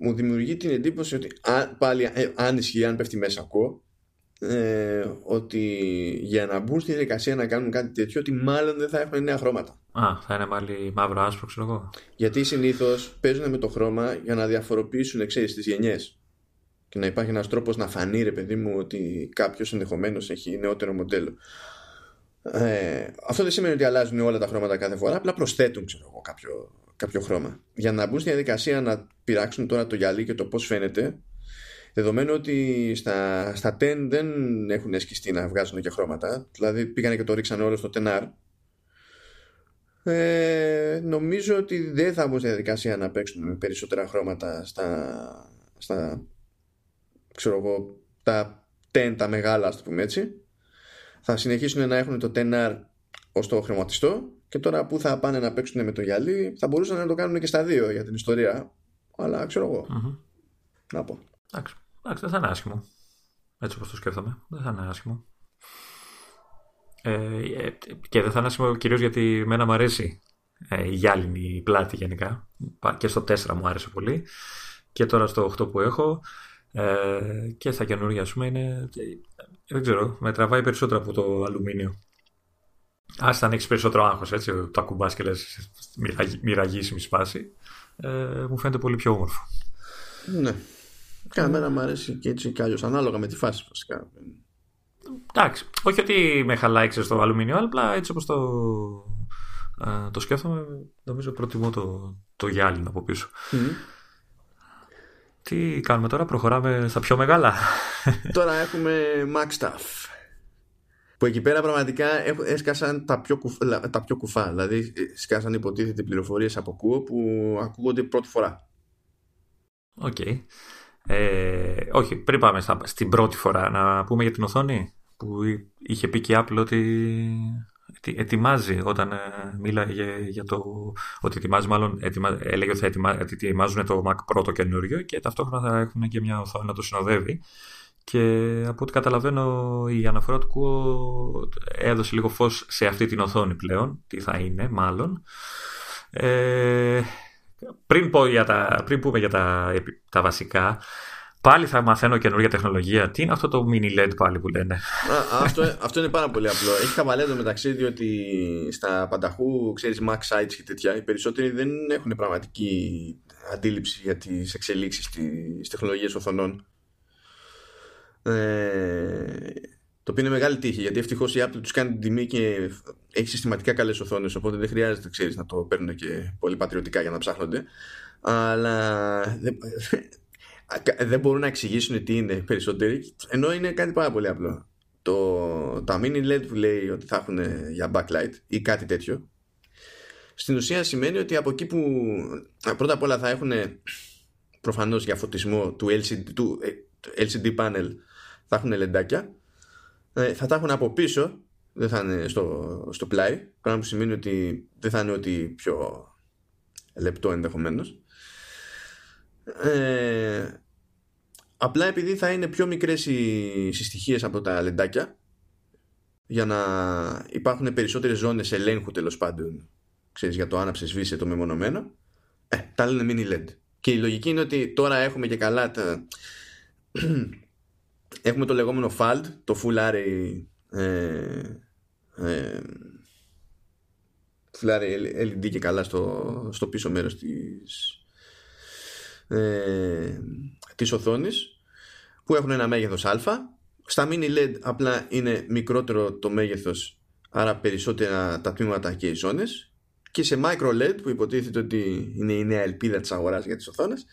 μου δημιουργεί την εντύπωση ότι αν, πάλι, ε, αν ισχύει, αν πέφτει μέσα ακούω, ε, ότι για να μπουν στη διαδικασία να κάνουν κάτι τέτοιο, ότι μάλλον δεν θα έχουν νέα χρώματα. Α, θα είναι πάλι μαύρο άσπρο, ξέρω εγώ. Γιατί συνήθως παίζουν με το χρώμα για να διαφοροποιήσουν, ξέρεις, τις γενιές. Και να υπάρχει ένας τρόπος να φανεί, ρε παιδί μου, ότι κάποιος ενδεχομένως έχει νεότερο μοντέλο. Ε, αυτό δεν σημαίνει ότι αλλάζουν όλα τα χρώματα κάθε φορά, απλά προσθέτουν, ξέρω εγώ, κάποιο, κάποιο χρώμα. Για να μπουν στη διαδικασία να πειράξουν τώρα το γυαλί και το πώς φαίνεται, δεδομένου ότι στα, στα δέκα δεν έχουν εσκιστεί να βγάζουν και χρώματα, δηλαδή πήγανε και το ρίξαν όλο στο τεν αρ. Ε, νομίζω ότι δεν θα μπουν στη διαδικασία να παίξουν με περισσότερα χρώματα στα, στα ξέρω εγώ, τα δέκα, τα μεγάλα, ας το πούμε έτσι. Θα συνεχίσουν να έχουν το δέκα αρ ως το χρηματιστό, και τώρα που θα πάνε να παίξουν με το γυαλί, θα μπορούσαν να το κάνουν και στα δύο για την ιστορία, αλλά ξέρω εγώ. Mm-hmm. Να πω. Εντάξει, δεν θα είναι άσχημο. Έτσι όπως το σκέφτομαι, δεν θα είναι άσχημο. Ε, και δεν θα είναι άσχημο κυρίως γιατί μένα μου αρέσει ε, η γυάλινη πλάτη γενικά. Και στο τέσσερα μου άρεσε πολύ. Και τώρα στο οκτώ που έχω. Ε, και στα καινούργια, ας πούμε, είναι. Δεν ξέρω, με τραβάει περισσότερο από το αλουμίνιο. Άστα αν έχεις περισσότερο άγχος, έτσι, το ακουμπάς και λες μοιραγίσιμη σπάση, ε, μου φαίνεται πολύ πιο όμορφο. Ναι. Καμένα μου αρέσει και έτσι κι αλλιώς, ανάλογα με τη φάση βασικά. Εντάξει. Όχι ότι με χαλάει στο αλουμίνιο, αλλά έτσι όπως το, ε, το σκέφτομαι, νομίζω προτιμώ το, το γυάλινο από πίσω. Mm-hmm. Τι κάνουμε τώρα, προχωράμε στα πιο μεγάλα. Τώρα έχουμε Mac Stuff. Που εκεί πέρα πραγματικά έσκασαν τα πιο, κουφ, τα πιο κουφά. Δηλαδή σκάσαν υποτίθεται πληροφορίες από Kuo που ακούγονται πρώτη φορά. Οκ. Okay. Ε, όχι, πριν πάμε στα, στην πρώτη φορά, να πούμε για την οθόνη που είχε πει και η Apple ότι ετοιμάζει όταν ε, μίλαγε για το ότι ετοιμάζει, μάλλον ετοιμα, έλεγε ότι θα ετοιμα, ότι ετοιμάζουν το Mac Pro το καινούριο και ταυτόχρονα θα έχουν και μια οθόνη να το συνοδεύει, και από ό,τι καταλαβαίνω η αναφορά του Kuo έδωσε λίγο φως σε αυτή την οθόνη πλέον, τι θα είναι μάλλον. Ε, πριν, πω για τα, πριν πούμε για τα, τα βασικά, πάλι θα μαθαίνω καινούργια τεχνολογία. Τι είναι αυτό το mini-ελ ι ντι πάλι που λένε? Α, αυτό, αυτό είναι πάρα πολύ απλό. Έχει χαβαλέντο μεταξύ, διότι στα πανταχού, ξέρεις, Mac sites και τέτοια, οι περισσότεροι δεν έχουν πραγματική αντίληψη για τις εξελίξεις στις τεχνολογίες οθονών. Ε, το οποίο είναι μεγάλη τύχη, γιατί ευτυχώς η Apple τους κάνει την τιμή και έχει συστηματικά καλές οθόνες, οπότε δεν χρειάζεται, ξέρεις, να το παίρνουν και πολύ πατριωτικά για να ψάχνονται. Αλλά... δεν μπορούν να εξηγήσουν τι είναι περισσότεροι, ενώ είναι κάτι πάρα πολύ απλό. Το, τα mini ελ ι ντι που λέει ότι θα έχουν για backlight ή κάτι τέτοιο, στην ουσία σημαίνει ότι από εκεί που πρώτα απ' όλα θα έχουν προφανώς για φωτισμό του ελ σι ντι, του ελ σι ντι panel θα έχουν λεντάκια, θα τα έχουν από πίσω, δεν θα είναι στο, στο πλάι, πράγμα που σημαίνει ότι δεν θα είναι ότι πιο λεπτό ενδεχομένως. Ε, απλά επειδή θα είναι πιο μικρές οι συστοιχίες από τα λεντάκια, για να υπάρχουν περισσότερες ζώνες ελέγχου, τέλος πάντων, ξέρεις, για το άναψε σβήσε το μεμονωμένο, ε, τα λένε mini-ελ ι ντι. Και η λογική είναι ότι τώρα έχουμε και καλά τα... έχουμε το λεγόμενο φαλντ, το full array ε, ε, full array ελ ι ντι και καλά στο, στο πίσω μέρος της Ε, της οθόνης, που έχουν ένα μέγεθος α. Στα mini-ελ ι ντι απλά είναι μικρότερο το μέγεθος, άρα περισσότερα τα τμήματα και οι ζώνες. Και σε micro-ελ ι ντι, που υποτίθεται ότι είναι η νέα ελπίδα της αγοράς για τις οθόνες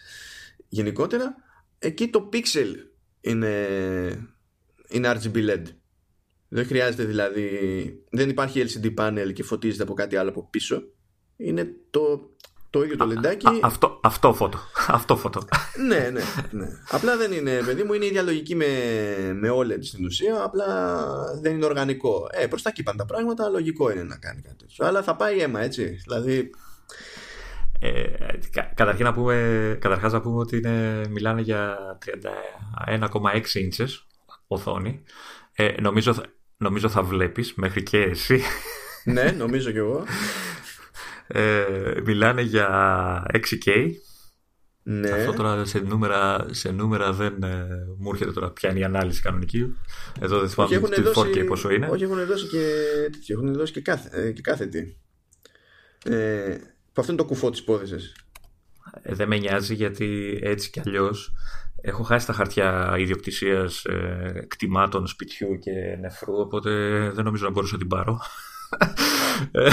γενικότερα, εκεί το pixel είναι, είναι αρ τζι μπι ελ ι ντι. Δεν χρειάζεται δηλαδή, δεν υπάρχει ελ σι ντι panel και φωτίζεται από κάτι άλλο από πίσω. Είναι το... το ίδιο το λεντάκι. Α, α, αυτό, αυτό φωτο. Αυτό φωτο. Ναι, ναι, ναι. Απλά δεν είναι, παιδί μου, είναι η ίδια λογική με, με όλη στην ουσία. Απλά δεν είναι οργανικό. Ε, προς τα εκεί πάνε τα πράγματα. Λογικό είναι να κάνει κάτι τέτοιο. Αλλά θα πάει αίμα, έτσι. Δηλαδή. Ε, κα, καταρχήν να πούμε, καταρχάς να πούμε ότι είναι, μιλάνε για τριάντα ένα κόμμα έξι ίντσες οθόνη. Ε, νομίζω, νομίζω θα βλέπεις μέχρι και εσύ. Ναι, νομίζω κι εγώ. Ε, μιλάνε για έξι κέι Ναι. Αυτό τώρα σε νούμερα, σε νούμερα δεν ε, μου έρχεται τώρα ποια είναι η ανάλυση κανονική. Εδώ δεν θυμάμαι τι φορ κέι πόσο είναι. Όχι, έχουν δώσει και, έχουν δώσει και, κάθε, και κάθετη. Ε, που αυτό είναι το κουφό της υπόθεσης. Ε, δεν με νοιάζει, γιατί έτσι κι αλλιώς έχω χάσει τα χαρτιά ιδιοκτησίας ε, κτημάτων σπιτιού και νεφρού, οπότε δεν νομίζω να μπορούσα να την πάρω. ε,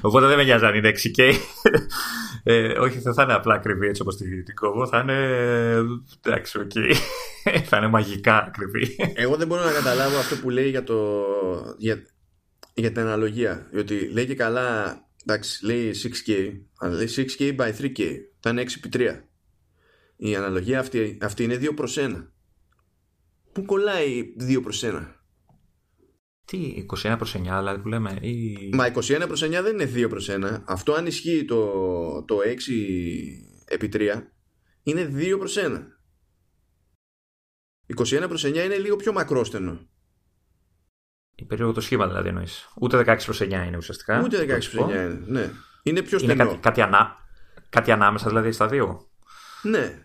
οπότε δεν με νοιάζει αν είναι έξι κέι. Ε, όχι, δεν θα είναι απλά ακριβή έτσι όπως την, την κόβω. Θα είναι, εντάξει, okay. Θα είναι μαγικά ακριβή. Εγώ δεν μπορώ να καταλάβω αυτό που λέει για, το, για, για την αναλογία. Διότι λέει και καλά, εντάξει, λέει έξι κέι, αλλά λέει six K by three K. Θα είναι six by three. Η αναλογία αυτή, αυτή είναι two προς one. Πού κολλάει two προς one? Τι, είκοσι ένα προς εννιά, δηλαδή που λέμε. Ή... Μα είκοσι ένα προς εννιά δεν είναι two προς one. Αυτό αν ισχύει το, το six επί three είναι two προς one. είκοσι ένα προς εννιά είναι λίγο πιο μακρόστενο. Η περίοδο το σχήμα δηλαδή εννοείς. Ούτε δεκαέξι προς εννιά είναι ουσιαστικά. Ούτε δεκαέξι προς εννιά είναι, ναι. Είναι πιο στενό. Είναι κάτι, κάτι, ανά, κάτι ανάμεσα δηλαδή στα δύο. Ναι.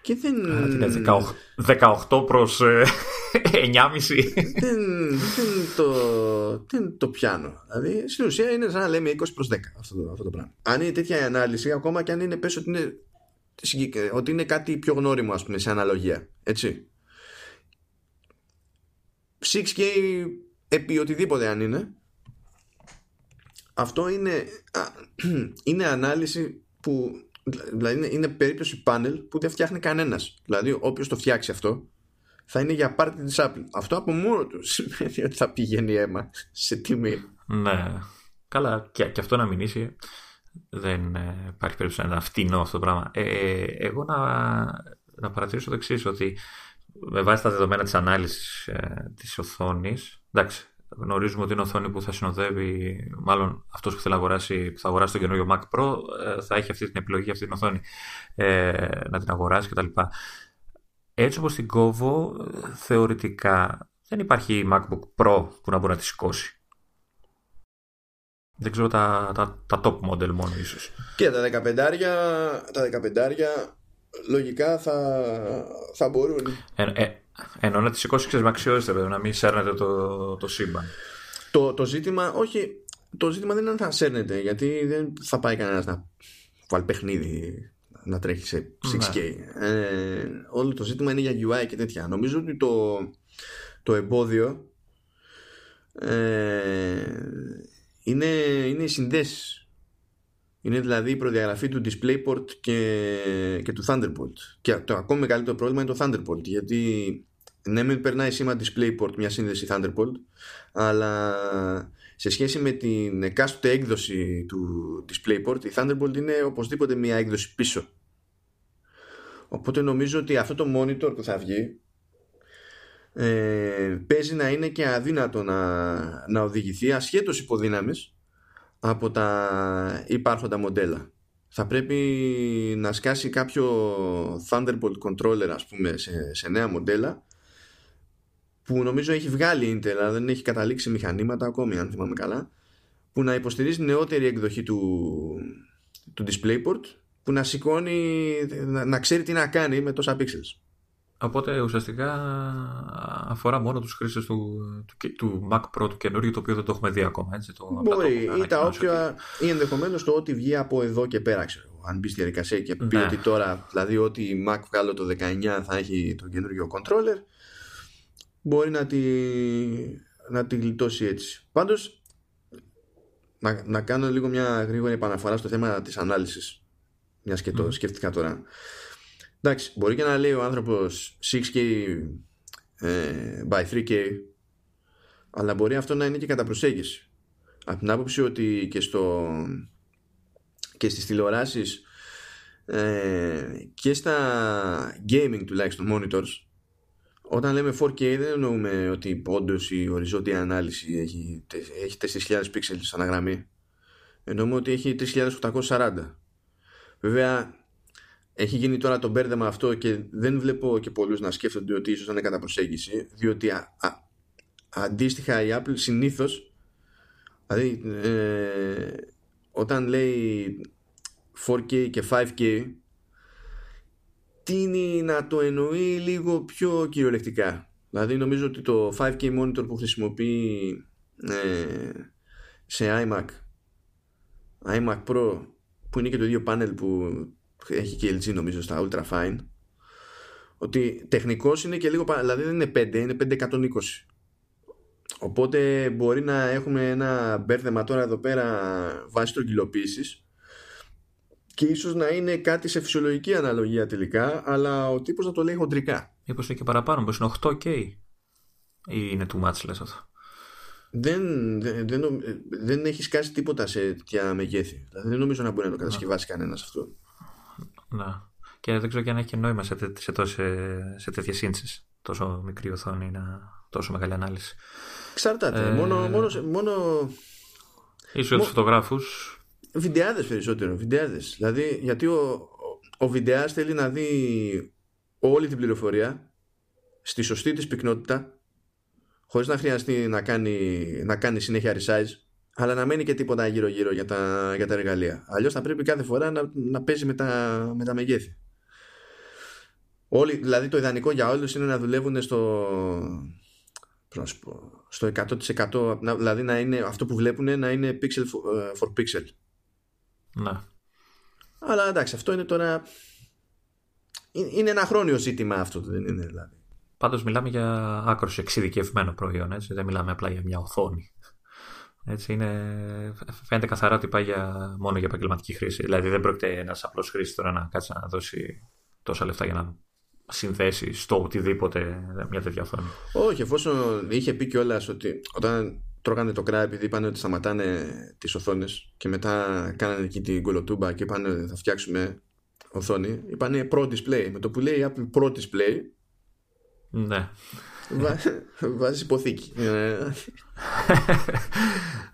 Και δεν... δεκαοκτώ προς εννιά κόμμα πέντε. δεν, δεν, το, δεν το πιάνω. Δηλαδή στην ουσία είναι σαν να λέμε είκοσι προς δέκα αυτό το, αυτό το πράγμα. Αν είναι τέτοια η ανάλυση, ακόμα και αν είναι, πες ότι είναι, ότι είναι κάτι πιο γνώριμο, ας πούμε, σε αναλογία, έτσι, έξι κέι επί οτιδήποτε αν είναι, αυτό είναι, α, είναι ανάλυση που, δηλαδή είναι, είναι περίπτωση πάνελ που δεν φτιάχνει κανένας. Δηλαδή όποιος το φτιάξει αυτό θα είναι για πάρτι της Apple. Αυτό από μόνο του σημαίνει ότι θα πηγαίνει αίμα σε τιμή. Ναι. Καλά, και, και αυτό να μηνύσει. Δεν ε, υπάρχει περίπτωση να φτηνώ αυτό το πράγμα. Ε, ε, εγώ να, να παρατηρήσω το εξής, ότι με βάση τα δεδομένα της ανάλυσης ε, της οθόνης, εντάξει, γνωρίζουμε ότι είναι οθόνη που θα συνοδεύει, μάλλον αυτός που θέλει να αγοράσει, που θα αγοράσει το καινούριο Mac Pro, ε, θα έχει αυτή την επιλογή, αυτή την οθόνη, ε, να την αγοράσει κτλ. Έτσι όπως την κόβω, θεωρητικά δεν υπάρχει MacBook Pro που να μπορεί να τη σηκώσει. Δεν ξέρω τα, τα, τα top model μόνο ίσως. Και τα δεκαπεντάρια, τα δεκαπεντάρια λογικά θα, θα μπορούν. Ε, ε, ενώ να τη σηκώσει, ξέρεις, με αξιώστε, να μην σέρνετε το, το σύμπαν. Το, το ζήτημα, όχι, το ζήτημα δεν είναι αν θα σέρνετε, γιατί δεν θα πάει κανένας να βάλει παιχνίδι, να τρέχει σε έξι κέι. Ναι. Ε, όλο το ζήτημα είναι για γιου άι και τέτοια. Νομίζω ότι το, το εμπόδιο ε, είναι, είναι οι συνδέσεις. Είναι δηλαδή η προδιαγραφή του DisplayPort και, και του Thunderbolt. Και το ακόμη μεγαλύτερο πρόβλημα είναι το Thunderbolt. Γιατί ναι, μην περνάει σήμα DisplayPort μια σύνδεση Thunderbolt, αλλά σε σχέση με την εκάστοτε έκδοση του DisplayPort, η Thunderbolt είναι οπωσδήποτε μια έκδοση πίσω. Οπότε νομίζω ότι αυτό το monitor που θα βγει ε, παίζει να είναι και αδύνατο να, να οδηγηθεί ασχέτως υποδύναμης από τα υπάρχοντα μοντέλα. Θα πρέπει να σκάσει κάποιο Thunderbolt controller, ας πούμε, σε, σε νέα μοντέλα, που νομίζω έχει βγάλει η Intel, αλλά δεν έχει καταλήξει μηχανήματα ακόμη, αν θυμάμαι καλά, που να υποστηρίζει νεότερη εκδοχή του, του DisplayPort, που να σηκώνει, να, να ξέρει τι να κάνει με τόσα pixels. Οπότε ουσιαστικά αφορά μόνο τους χρήστες του, του, του Mac Pro του καινούριου, το οποίο δεν το έχουμε δει ακόμα, έτσι, το μπορεί, ή τα όποια, ή ενδεχομένως το ότι βγει από εδώ και πέρα, ξέρω, αν μπει στη διαδικασία και πει, ναι, ότι τώρα, δηλαδή ότι η Mac βγάλω το δεκαεννιά θα έχει το καινούριο controller, μπορεί να τη, να τη γλιτώσει έτσι. Πάντως, να, να κάνω λίγο μια γρήγορη επαναφορά στο θέμα της ανάλυσης, μιας και το mm. σκέφτηκα τώρα. Εντάξει, μπορεί και να λέει ο άνθρωπος έξι κέι ε, by three K, αλλά μπορεί αυτό να είναι και κατά προσέγγιση. Από την άποψη ότι και, στο, και στις τηλεοράσεις ε, και στα gaming τουλάχιστον monitors, όταν λέμε φορ κέι δεν εννοούμε ότι όντως η οριζόντια ανάλυση έχει, έχει τέσσερις χιλιάδες πίξελες ανά γραμμή. Εννοούμε ότι έχει τρεις χιλιάδες οκτακόσια σαράντα. Βέβαια έχει γίνει τώρα το μπέρδεμα αυτό και δεν βλέπω και πολλούς να σκέφτονται ότι ίσως είναι κατά προσέγγιση, διότι α, α, αντίστοιχα η Apple συνήθως, δηλαδή ε, όταν λέει φορ κέι και φάιβ κέι, τείνει να το εννοεί λίγο πιο κυριολεκτικά. Δηλαδή νομίζω ότι το φάιβ κέι monitor που χρησιμοποιεί ε, σε iMac iMac Pro, που είναι και το ίδιο πάνελ που έχει και ελ τζι νομίζω στα Ultra Fine, ότι τεχνικός είναι και λίγο, δηλαδή δεν είναι πέντε, είναι πεντακόσια είκοσι. Οπότε μπορεί να έχουμε ένα μπέρδεμα τώρα εδώ πέρα βάσει τρογγυλοποίησης και ίσως να είναι κάτι σε φυσιολογική αναλογία τελικά, αλλά ο τύπος να το λέει χοντρικά. Μήπως είναι και παραπάνω, πως είναι οκτώ κέι ή είναι too much λες αυτό? Δεν, δεν, δεν, δεν έχει σκάσει τίποτα σε τέτοια μεγέθη. Δηλαδή δεν νομίζω να μπορεί να το κατασκευάσει κανένας αυτό. Να. Και δεν ξέρω και αν έχει νόημα σε, τέ, σε, σε τέτοιες σύνθεσεις, τόσο μικρή οθόνη να τόσο μεγάλη ανάλυση. Ξαρτάται. Ε, μόνο, μόνο, μόνο... Ίσως τους φωτογράφους. Βιντεάδες περισσότερο. Βιντεάδες. Δηλαδή γιατί ο, ο, ο βιντεάς θέλει να δει όλη την πληροφορία στη σωστή της πυκνότητα, χωρίς να χρειαστεί να κάνει, να κάνει συνέχεια resize, αλλά να μένει και τίποτα γύρω-γύρω για τα, για τα εργαλεία. Αλλιώς θα πρέπει κάθε φορά να, να παίζει με τα, με τα μεγέθη. Όλοι, δηλαδή το ιδανικό για όλους είναι να δουλεύουν στο, πρόσωπο, στο εκατό τοις εκατό, να, δηλαδή να είναι, αυτό που βλέπουν να είναι pixel for pixel. Να. Αλλά εντάξει, αυτό είναι τώρα... Είναι ένα χρόνιο ζήτημα αυτό, δεν είναι δηλαδή. Πάντως μιλάμε για άκρως εξειδικευμένο προϊόν, έτσι. Δεν μιλάμε απλά για μια οθόνη. Έτσι είναι, φαίνεται καθαρά ότι πάει για, μόνο για επαγγελματική χρήση. Δηλαδή δεν πρόκειται ένας απλός χρήστης τώρα να κάτσει να δώσει τόσα λεφτά για να συνδέσει στο οτιδήποτε μια τέτοια οθόνη. Όχι, εφόσον είχε πει κιόλας ότι όταν τρώγανε το κρά, επειδή είπαν ότι σταματάνε τις οθόνες και μετά κάνανε εκεί την κολοτούμπα και είπαν θα φτιάξουμε οθόνη, είπανε Pro Display. Με το που λέει Apple Pro Display, ναι. Βά... Βάζει υποθήκη.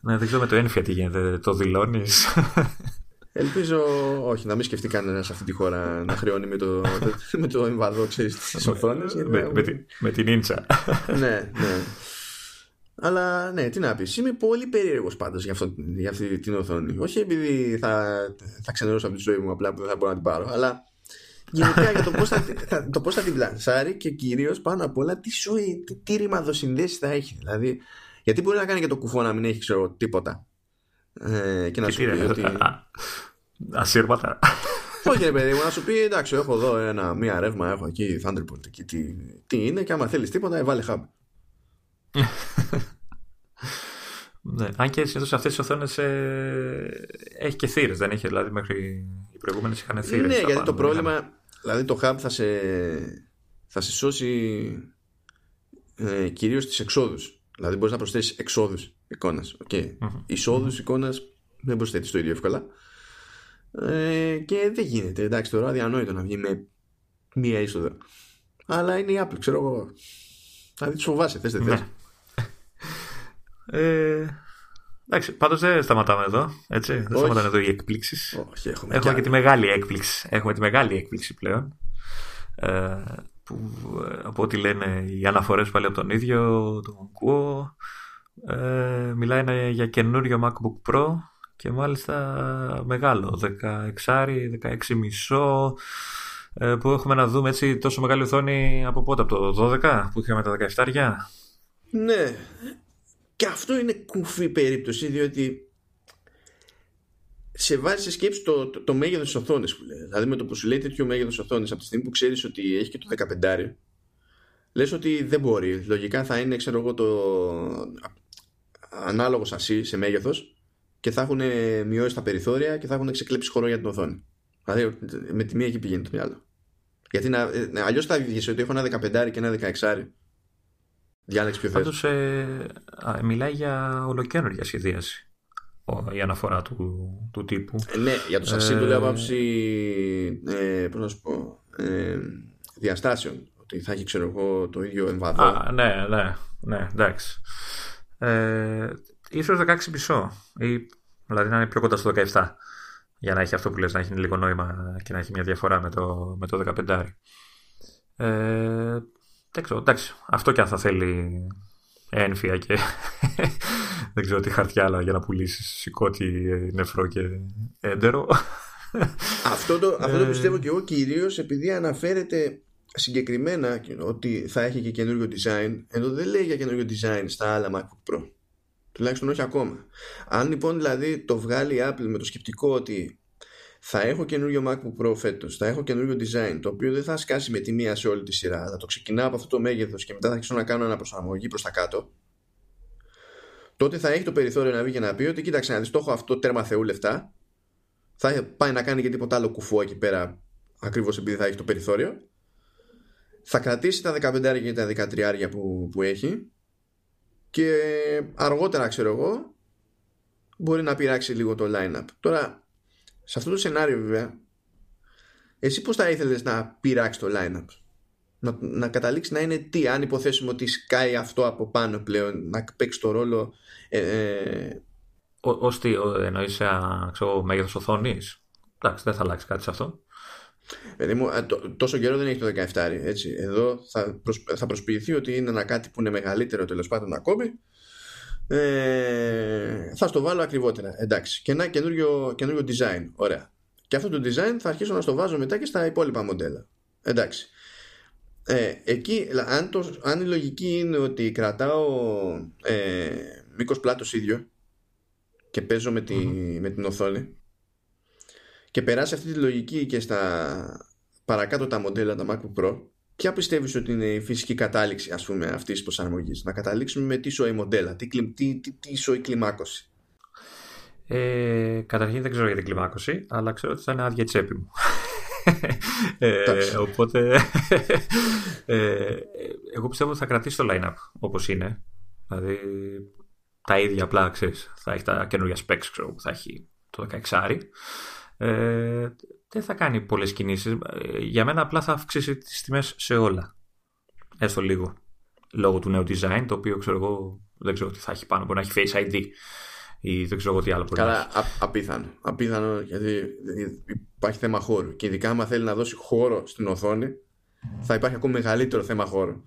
Ναι, δεν ξέρω με το ένφια τι γίνεται, το δηλώνεις? Ελπίζω όχι, να μην σκεφτεί κανένα σε αυτή τη χώρα να χρεώνει με το, με το εμβαδό, ξέρεις, τις οθόνες. Με, να... με, την, με την ίντσα. Ναι, ναι. Αλλά ναι, τι να πεις. Είμαι πολύ περίεργος πάντως για, αυτό, για αυτή την οθόνη. Όχι επειδή θα, θα ξενερώσω από τη ζωή μου, απλά που δεν θα μπορώ να την πάρω, αλλά γενικά για το πώς θα, θα, το πώς θα την πλανσάρει και κυρίως πάνω απ' όλα τι, σοή, τι, τι ρημαδοσυνδέσεις θα έχει. Δηλαδή, γιατί μπορεί να κάνει και το κουφό να μην έχει ξέρω τίποτα. Ε, και να και σου πει είναι, ότι. Ασύρματα. Όχι, ρε παιδί μου, να σου πει εντάξει, έχω εδώ ένα, μία ρεύμα, έχω εκεί Thunderbolt. Εκεί, τι, τι είναι, και άμα θέλεις τίποτα, βάλε hub. Ναι, αν και συνήθως αυτές τις οθόνες ε, έχει και θύρες, δεν έχει? Δηλαδή μέχρι οι προηγούμενες είχαν θύρες. Ναι, γιατί πάνω, το πρόβλημα είχαν... Δηλαδή το hub θα σε, θα σε σώσει ε, κυρίως τις εξόδους. Δηλαδή μπορείς να προσθέσεις εξόδους εικόνας, okay. Mm-hmm. Εισόδους mm-hmm. εικόνας δεν προσθέτεις το ίδιο εύκολα ε, και δεν γίνεται. Εντάξει, τώρα αδιανόητο να βγει με μία είσοδο. Αλλά είναι η Apple, ξέρω εγώ. Δηλαδή τους φοβάσαι, θες δεν θες. Ε, εντάξει, πάντως δεν σταματάμε εδώ, έτσι. Δεν σταματάνε εδώ οι εκπλήξεις. Όχι, έχουμε έχουμε και τη μεγάλη έκπληξη. Έχουμε τη μεγάλη έκπληξη πλέον ε, που, από ό,τι λένε οι αναφορές πάλι από τον ίδιο τον Kuo, ε, μιλάει για καινούριο MacBook Pro και μάλιστα μεγάλο δεκαέξι, δεκαέξι κόμμα πέντε ε, που έχουμε να δούμε έτσι τόσο μεγάλη οθόνη από πότε, από το δώδεκα που είχαμε τα δεκαεπτά. Ναι. Και αυτό είναι κουφή περίπτωση, διότι σε βάζει σε σκέψη το, το, το μέγεθος της οθόνης που λέει. Δηλαδή με το που σου λέει τέτοιο μέγεθος οθόνης, από τη στιγμή που ξέρεις ότι έχει και το δεκαπεντάρι, λες ότι δεν μπορεί. Λογικά θα είναι, ξέρω εγώ, το ανάλογο σασί σε μέγεθος και θα έχουν μειώσει τα περιθώρια και θα έχουν ξεκλέψει χώρο για την οθόνη. Δηλαδή με τη μία εκεί πηγαίνει το μυαλό. Γιατί να, αλλιώς θα βγεις ότι έχω ένα δεκαπεντάρι και ένα δεκαεξάρι. Πάντως ε, μιλάει για ολοκαίνουργια σχεδίαση η αναφορά του, του τύπου. Ε, ναι, για το σασί του λέω άψη πώς να σου πω ε, διαστάσεων, ότι θα έχει ξέρω εγώ το ίδιο εμβαδό. Α, ναι, ναι, ναι, εντάξει. Ε, ίσως δεκαέξι κόμμα πέντε ή δηλαδή να είναι πιο κοντά στο δεκαεπτά για να έχει αυτό που λες, να έχει λίγο νόημα και να έχει μια διαφορά με το, με το δεκαπεντάρι. Ε, εντάξει, αυτό και αν θα θέλει ένφια και δεν ξέρω τι χαρτιά άλλα για να πουλήσεις, σηκώ τι νεφρό και έντερο. Αυτό το, αυτό το πιστεύω και εγώ, κυρίως επειδή αναφέρεται συγκεκριμένα ότι θα έχει και καινούριο design, ενώ δεν λέει για καινούριο design στα άλλα MacBook Pro. Τουλάχιστον όχι ακόμα. Αν λοιπόν δηλαδή το βγάλει η Apple με το σκεπτικό ότι θα έχω καινούριο MacBook Pro φέτος, θα έχω καινούριο design, το οποίο δεν θα σκάσει με τη μία σε όλη τη σειρά, θα το ξεκινάω από αυτό το μέγεθος και μετά θα αρχίσω να κάνω ένα προσαρμογή προς τα κάτω, τότε θα έχει το περιθώριο να βγει και να πει ότι κοίταξε να δεις, το έχω αυτό, τέρμα θεού λεφτά. Θα πάει να κάνει και τίποτα άλλο κουφό εκεί πέρα, ακριβώς επειδή θα έχει το περιθώριο. Θα κρατήσει τα δεκαπέντε και τα δεκατρία που, που έχει, και αργότερα, ξέρω εγώ, μπορεί να πειράξει λίγο το line-up. Τώρα, σε αυτό το σενάριο βέβαια, εσύ πώς θα ήθελες να πειράξει το line-up? Να, να καταλήξει να είναι τι, αν υποθέσουμε ότι σκάει αυτό από πάνω πλέον, να παίξει το ρόλο... Ε, ε, ως τι εννοείς, ξέρω, μέγεθος οθόνης? Εντάξει, δεν θα αλλάξει κάτι σε αυτό. Παιδί μου, τόσο καιρό δεν έχει το δεκαεφτά, έτσι. Εδώ θα, προσποι, θα προσποιηθεί ότι είναι ένα κάτι που είναι μεγαλύτερο, τέλος πάντων, ακόμη. Ε, θα στο βάλω ακριβότερα. Εντάξει. Και ένα καινούριο, καινούριο design. Ωραία. Και αυτό το design θα αρχίσω να στο βάζω μετά και στα υπόλοιπα μοντέλα. Εντάξει. Ε, εκεί, αν, το, αν η λογική είναι ότι κρατάω ε, μήκος πλάτος ίδιο και παίζω με, τη, mm-hmm. με την οθόνη, και περάσει αυτή τη λογική και στα παρακάτω τα μοντέλα, τα MacBook Pro, ποια πιστεύεις ότι είναι η φυσική κατάληξη, ας πούμε, αυτής της προσαρμογής? Να καταλήξουμε με τι σοϊ μοντέλα, τι, τι, τι, τι σοϊ κλιμάκωση? ε, Καταρχήν δεν ξέρω για την κλιμάκωση, αλλά ξέρω ότι θα είναι άδεια η τσέπη μου. ε, Οπότε ε, εγώ πιστεύω ότι θα κρατήσει το line-up όπως είναι. Δηλαδή τα ίδια απλά, ξέρεις, θα έχει τα καινούργια specs, ξέρω, που θα έχει το δεκαέξι. Ε, δεν θα κάνει πολλές κινήσεις. Για μένα απλά θα αυξήσει τις τιμές σε όλα, έστω λίγο, λόγω του νέου design, το οποίο, ξέρω εγώ, δεν ξέρω τι θα έχει πάνω. Μπορεί να έχει Face άι ντι ή δεν ξέρω εγώ τι άλλο. Καλά, απίθανο. Απίθανο, γιατί υπάρχει θέμα χώρου. Και ειδικά άμα θέλει να δώσει χώρο στην οθόνη, θα υπάρχει ακόμα μεγαλύτερο θέμα χώρου.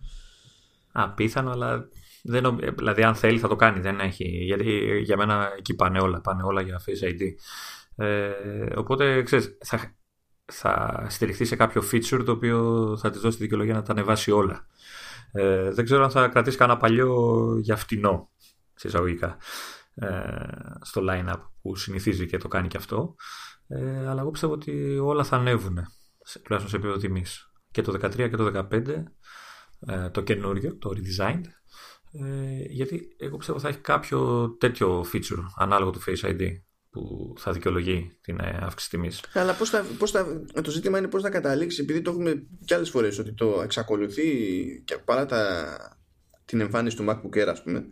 Απίθανο, αλλά δεν, δηλαδή αν θέλει θα το κάνει. Δεν έχει. Γιατί για μένα εκεί πάνε όλα. Πάνε όλα για Face άι ντι. Ε, οπότε, ξέρεις, θα, θα στηριχθεί σε κάποιο feature το οποίο θα της δώσει τη δικαιολογία να τα ανεβάσει όλα. Ε, δεν ξέρω αν θα κρατήσει κανένα παλιό για φτηνό, σε εισαγωγικά, ε, στο line-up που συνηθίζει και το κάνει και αυτό. Ε, αλλά εγώ πιστεύω ότι όλα θα ανέβουν, τουλάχιστον σε επίπεδο τιμής. Και το δεκατρία και το δεκαπέντε, ε, το καινούριο, το redesigned. Ε, γιατί εγώ πιστεύω θα έχει κάποιο τέτοιο feature ανάλογο του Face άι ντι που θα δικαιολογεί την αύξηση τιμής. Αλλά πώς θα, πώς θα, το ζήτημα είναι πώς θα καταλήξει, επειδή το έχουμε και άλλες φορές ότι το εξακολουθεί και παρά τα, την εμφάνιση του MacBook Air, ας πούμε,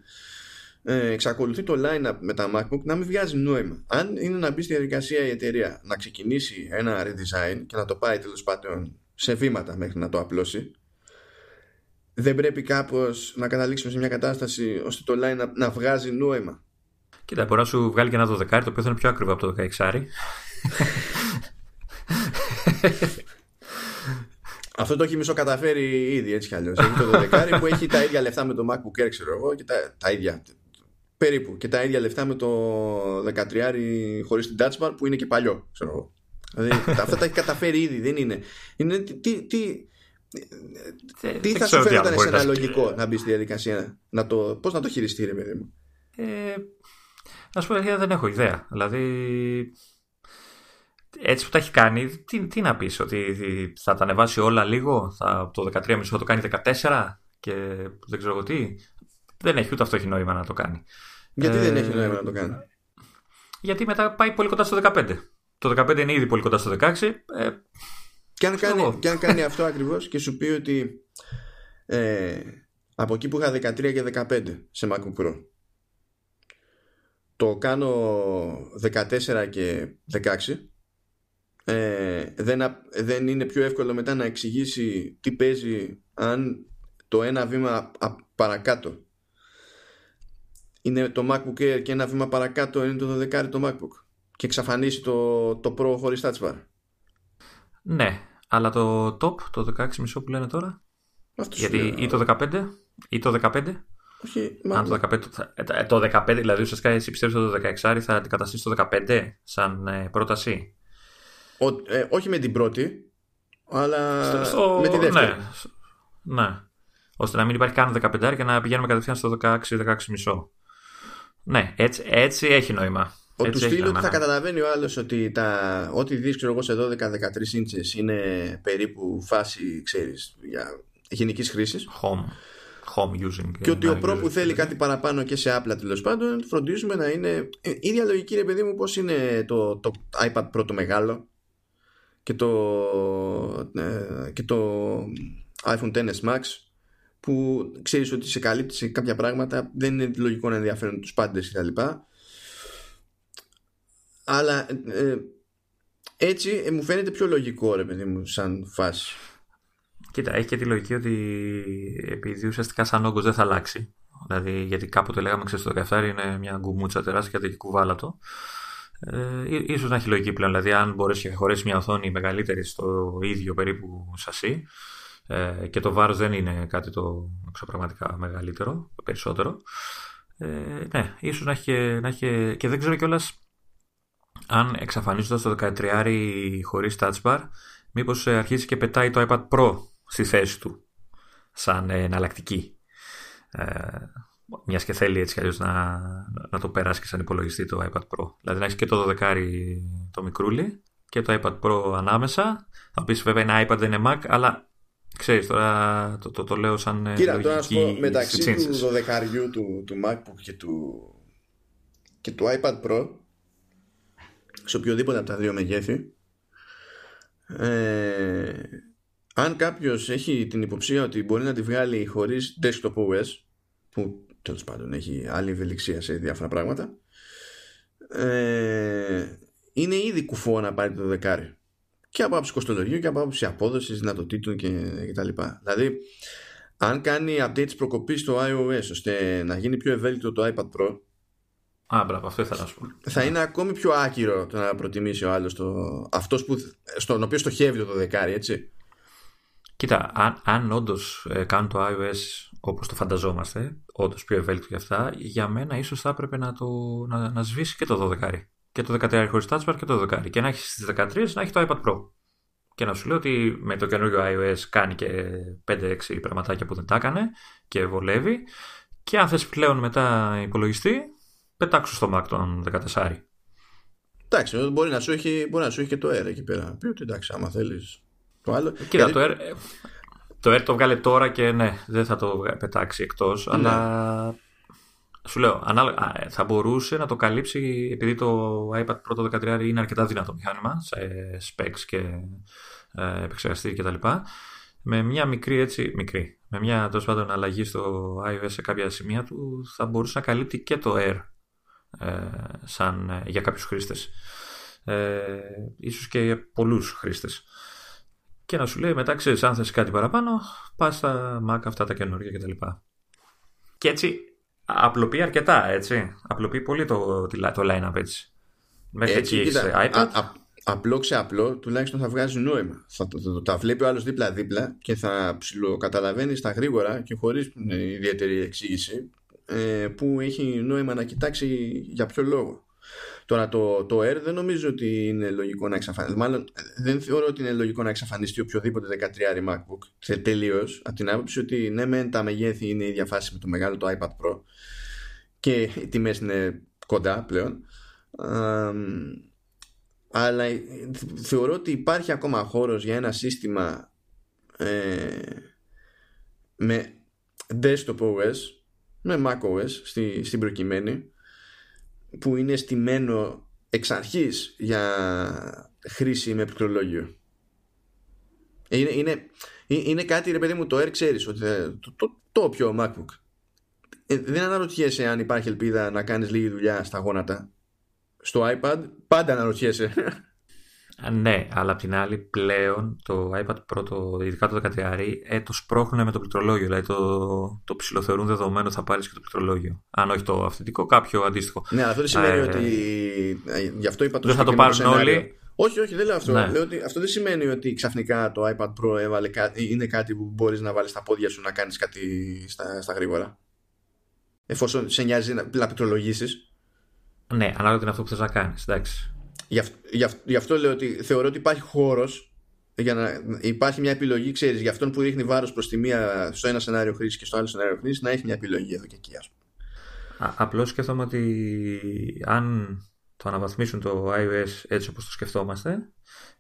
ε, εξακολουθεί το line-up με τα MacBook να μην βγάζει νόημα. Αν είναι να μπει στη διαδικασία η εταιρεία να ξεκινήσει ένα redesign και να το πάει τέλος πάντων σε βήματα μέχρι να το απλώσει, δεν πρέπει κάπως να καταλήξουμε σε μια κατάσταση ώστε το line-up να βγάζει νόημα? Κοίτα, μπορεί να σου βγάλει και ένα δώδεκα, το οποίο θα είναι πιο ακριβό από το δεκαέξι. Αυτό το έχει μισοκαταφέρει ήδη, έτσι κι αλλιώς. Έχει το δώδεκα που έχει τα ίδια λεφτά με το MacBook Air, ξέρω εγώ, και τα, τα ίδια περίπου. Και τα ίδια λεφτά με το δεκατρία χωρίς την Touch Bar που είναι και παλιό, ξέρω εγώ. Δηλαδή, αυτά τα έχει καταφέρει ήδη, δεν είναι. είναι τι, τι, τι θα σου φαίνονταν σε ένα λογικό να μπει στη διαδικασία, να το, πώς να το χειριστεί, ρε παιδί μου? Ε, Να σου πω, δεν έχω ιδέα. Δηλαδή, έτσι που τα έχει κάνει, τι, τι να πεις, ότι θα τα ανεβάσει όλα λίγο, θα, το δεκατρία κόμμα πέντε θα το κάνει δεκατέσσερα και δεν ξέρω τι. Δεν έχει, ούτε αυτό έχει νόημα να το κάνει. Γιατί ε, δεν έχει νόημα να το κάνει? Γιατί μετά πάει πολύ κοντά στο δεκαπέντε. Το δεκαπέντε είναι ήδη πολύ κοντά στο δεκαέξι. Ε, και, αν κάνει, και αν κάνει αυτό ακριβώς και σου πει ότι ε, από εκεί που είχα δεκατρία και δεκαπέντε σε MacBook Pro, το κάνω δεκατέσσερα και δεκαέξι, ε, δεν, δεν είναι πιο εύκολο μετά να εξηγήσει τι παίζει αν το ένα βήμα παρακάτω είναι το MacBook Air και ένα βήμα παρακάτω είναι το δώδεκα το MacBook και εξαφανίσει το, το Pro χωρίς Touch Bar? Ναι, αλλά το top, το δεκαέξι κόμμα πέντε που λένε τώρα, αυτός γιατί είναι... ή το δεκαπέντε ή το δεκαπέντε. Όχι, αν το δεκαπέντε, το δεκαπέντε, δηλαδή ουσιαστικά εσύ πιστεύεις ότι το δεκαέξι θα αντικαταστήσει το δεκαπέντε σαν πρόταση? Ο, ε, όχι με την πρώτη, αλλά στο, με τη δεύτερη. Ναι, ναι. Ώστε να μην υπάρχει καν δεκαπέντε και να πηγαίνουμε κατευθείαν στο δεκαέξι δεκαέξι κόμμα πέντε. Ναι, έτσι, έτσι έχει νόημα. Ο του στείλει ότι θα καταλαβαίνει ο άλλος ότι τα, ό,τι δεις ξέρω εγώ σε δώδεκα δεκατρία ίντσες είναι περίπου φάση, ξέρεις, για γενικής χρήσης. Home. Home using. Και ότι ο Pro που θέλει κάτι παραπάνω και σε Apple τέλος πάντων, φροντίζουμε να είναι. Η ίδια λογική, ρε παιδί μου, πώς είναι το, το iPad Pro το μεγάλο και το, ε, και το iPhone X S Max, που ξέρεις ότι σε καλύπτει κάποια πράγματα, δεν είναι λογικό να ενδιαφέρουν τους πάντες κτλ. Αλλά ε, έτσι ε, μου φαίνεται πιο λογικό, ρε παιδί μου, σαν φάση. Κοίτα, έχει και τη λογική ότι επειδή ουσιαστικά σαν όγκος δεν θα αλλάξει. Δηλαδή, γιατί κάποτε λέγαμε, ξέρεις, το δεκαεπτά είναι μια γκουμούτσα τεράστια και κουβάλατο. Ε, ίσως να έχει λογική πλέον. Δηλαδή, αν μπορέσει να χωρέσει μια οθόνη μεγαλύτερη στο ίδιο περίπου σασί, ε, και το βάρος δεν είναι κάτι το εξωπραγματικά μεγαλύτερο, περισσότερο. Ε, ναι, ίσως να έχει, να έχει. Και δεν ξέρω κιόλας αν εξαφανίζοντας το δεκατριάρι χωρίς touch bar, μήπως αρχίσει και πετάει το iPad Pro στη θέση του σαν εναλλακτική, ε, μιας και θέλει έτσι κι αλλιώς να, να το περάσει και σαν υπολογιστή το iPad Pro. Δηλαδή να έχεις και το δωδεκάρι το μικρούλι και το iPad Pro ανάμεσα. Θα πεις βέβαια είναι iPad, δεν είναι Mac, αλλά ξέρεις τώρα το, το, το λέω σαν Κύρα, λογική. Τώρα πω, μεταξύ του δωδεκαριού του, του MacBook και του, και του iPad Pro, σε οποιοδήποτε από τα δύο μεγέθη, Ε, αν κάποιος έχει την υποψία ότι μπορεί να τη βγάλει χωρίς desktop ο ες, που τέλος πάντων έχει άλλη ευελιξία σε διάφορα πράγματα, ε, είναι ήδη κουφό να πάρει το δεκάρι και από άποψη κοστολογίου και από άποψη απόδοσης δυνατοτήτων και, και τα λοιπά. Δηλαδή αν κάνει updates προκοπής στο iOS ώστε να γίνει πιο ευέλικτο το iPad Pro, Α, μπράβο, αυτό ήθελα να σου πω. Θα είναι ακόμη πιο άκυρο το να προτιμήσει ο άλλος το, αυτός που, στον οποίο στοχεύει το δεκάρι, έτσι. Κοίτα, αν, αν όντως ε, κάνουν το iOS όπως το φανταζόμαστε, όντως πιο ευέλικτο και αυτά, για μένα ίσως θα έπρεπε να, το, να, να σβήσει και το δώδεκα. Και το δεκατρία χωρίς touch bar και το δώδεκα. Και να έχει στις δεκατρία να έχει το iPad Pro. Και να σου λέω ότι με το καινούργιο iOS κάνει και πέντε έξι πραγματάκια που δεν τα έκανε και βολεύει. Και αν θες πλέον μετά υπολογιστή, πετάξω στο Mac τον δεκατέσσερα. Εντάξει, μπορεί να σου έχει, μπορεί να σου έχει και το Air εκεί πέρα. Πει ότι εντάξει, άμα θέλεις το άλλο. Κοίτα, γιατί το Air, το Air το βγάλε τώρα και ναι, δεν θα το πετάξει εκτός. Ναι. Αλλά σου λέω, θα μπορούσε να το καλύψει, επειδή το iPad Pro το δεκατρία είναι αρκετά δυνατό μηχάνημα σε specs και ε, επεξεργαστή κτλ. Με μια μικρή έτσι, μικρή, με μια τόσο πάντων αλλαγή στο iOS σε κάποια σημεία του, θα μπορούσε να καλύπτει και το Air. Ε, σαν, ε, για κάποιους χρήστες, ε, ίσως και για πολλούς χρήστες, και να σου λέει μετά, ξέρεις, αν θες κάτι παραπάνω πας στα Mac αυτά τα καινούργια κτλ. Και, και έτσι απλοποιεί αρκετά, έτσι απλοποιεί πολύ το, το, το line-up, έτσι μέχρι έτσι, εκεί κοίτα, iPad. Α, α, απλό ξεαπλό τουλάχιστον θα βγάζει νόημα, θα το, το, το, τα βλέπει ο άλλος δίπλα-δίπλα και θα ψιλοκαταλαβαίνει στα γρήγορα και χωρίς ιδιαίτερη εξήγηση που έχει νόημα να κοιτάξει για ποιο λόγο. Τώρα το, το Air δεν νομίζω ότι είναι λογικό να εξαφανιστεί. Μάλλον δεν θεωρώ ότι είναι λογικό να εξαφανιστεί οποιοδήποτε δεκατριάρι MacBook τελείως, από την άποψη ότι ναι μεν τα μεγέθη είναι η ίδια φάση με το μεγάλο το iPad Pro και οι τιμές είναι κοντά πλέον, α, αλλά θεωρώ ότι υπάρχει ακόμα χώρος για ένα σύστημα ε, με desktop ο ες, με macOS στη, στην προκειμένη, που είναι στημένο εξ αρχής για χρήση με πληκτρολόγιο. Είναι, είναι, είναι κάτι, ρε παιδί μου, το Air, ξέρεις ότι το, το, το πιο MacBook, ε, δεν αναρωτιέσαι αν υπάρχει ελπίδα να κάνεις λίγη δουλειά στα γόνατα. Στο iPad πάντα αναρωτιέσαι. Ναι, αλλά απ' την άλλη πλέον το iPad Pro, το, ειδικά το δεκατριάρι, ε, το σπρώχνουν με το πληκτρολόγιο. Δηλαδή το, το ψιλοθεωρούν δεδομένο θα πάρεις και το πληκτρολόγιο. Αν όχι το αυθεντικό, κάποιο αντίστοιχο. Ναι, αλλά αυτό δεν σημαίνει ε, ότι. Ε, γι' αυτό είπα το δεν θα το πάρουν σενάριο όλοι. Όχι, όχι, δεν λέω αυτό. Ναι. Λέω ότι αυτό δεν σημαίνει ότι ξαφνικά το iPad Pro έβαλε κάτι, είναι κάτι που μπορείς να βάλεις στα πόδια σου να κάνεις κάτι στα, στα γρήγορα. Εφόσον σε νοιάζει να πληκτρολογήσεις. Ναι, ανάλογα είναι αυτό που θες να κάνεις, εντάξει. Γι' αυτό, γι αυτό, γι αυτό λέω ότι θεωρώ ότι υπάρχει χώρος για να υπάρχει μια επιλογή, ξέρεις, για αυτόν που ρίχνει βάρος προς τη μία στο ένα σενάριο χρήση και στο άλλο σενάριο χρήση, να έχει μια επιλογή εδώ και εκεί, ας πούμε. Α, απλώς σκέφτομαι ότι αν το αναβαθμίσουν το iOS έτσι όπως το σκεφτόμαστε,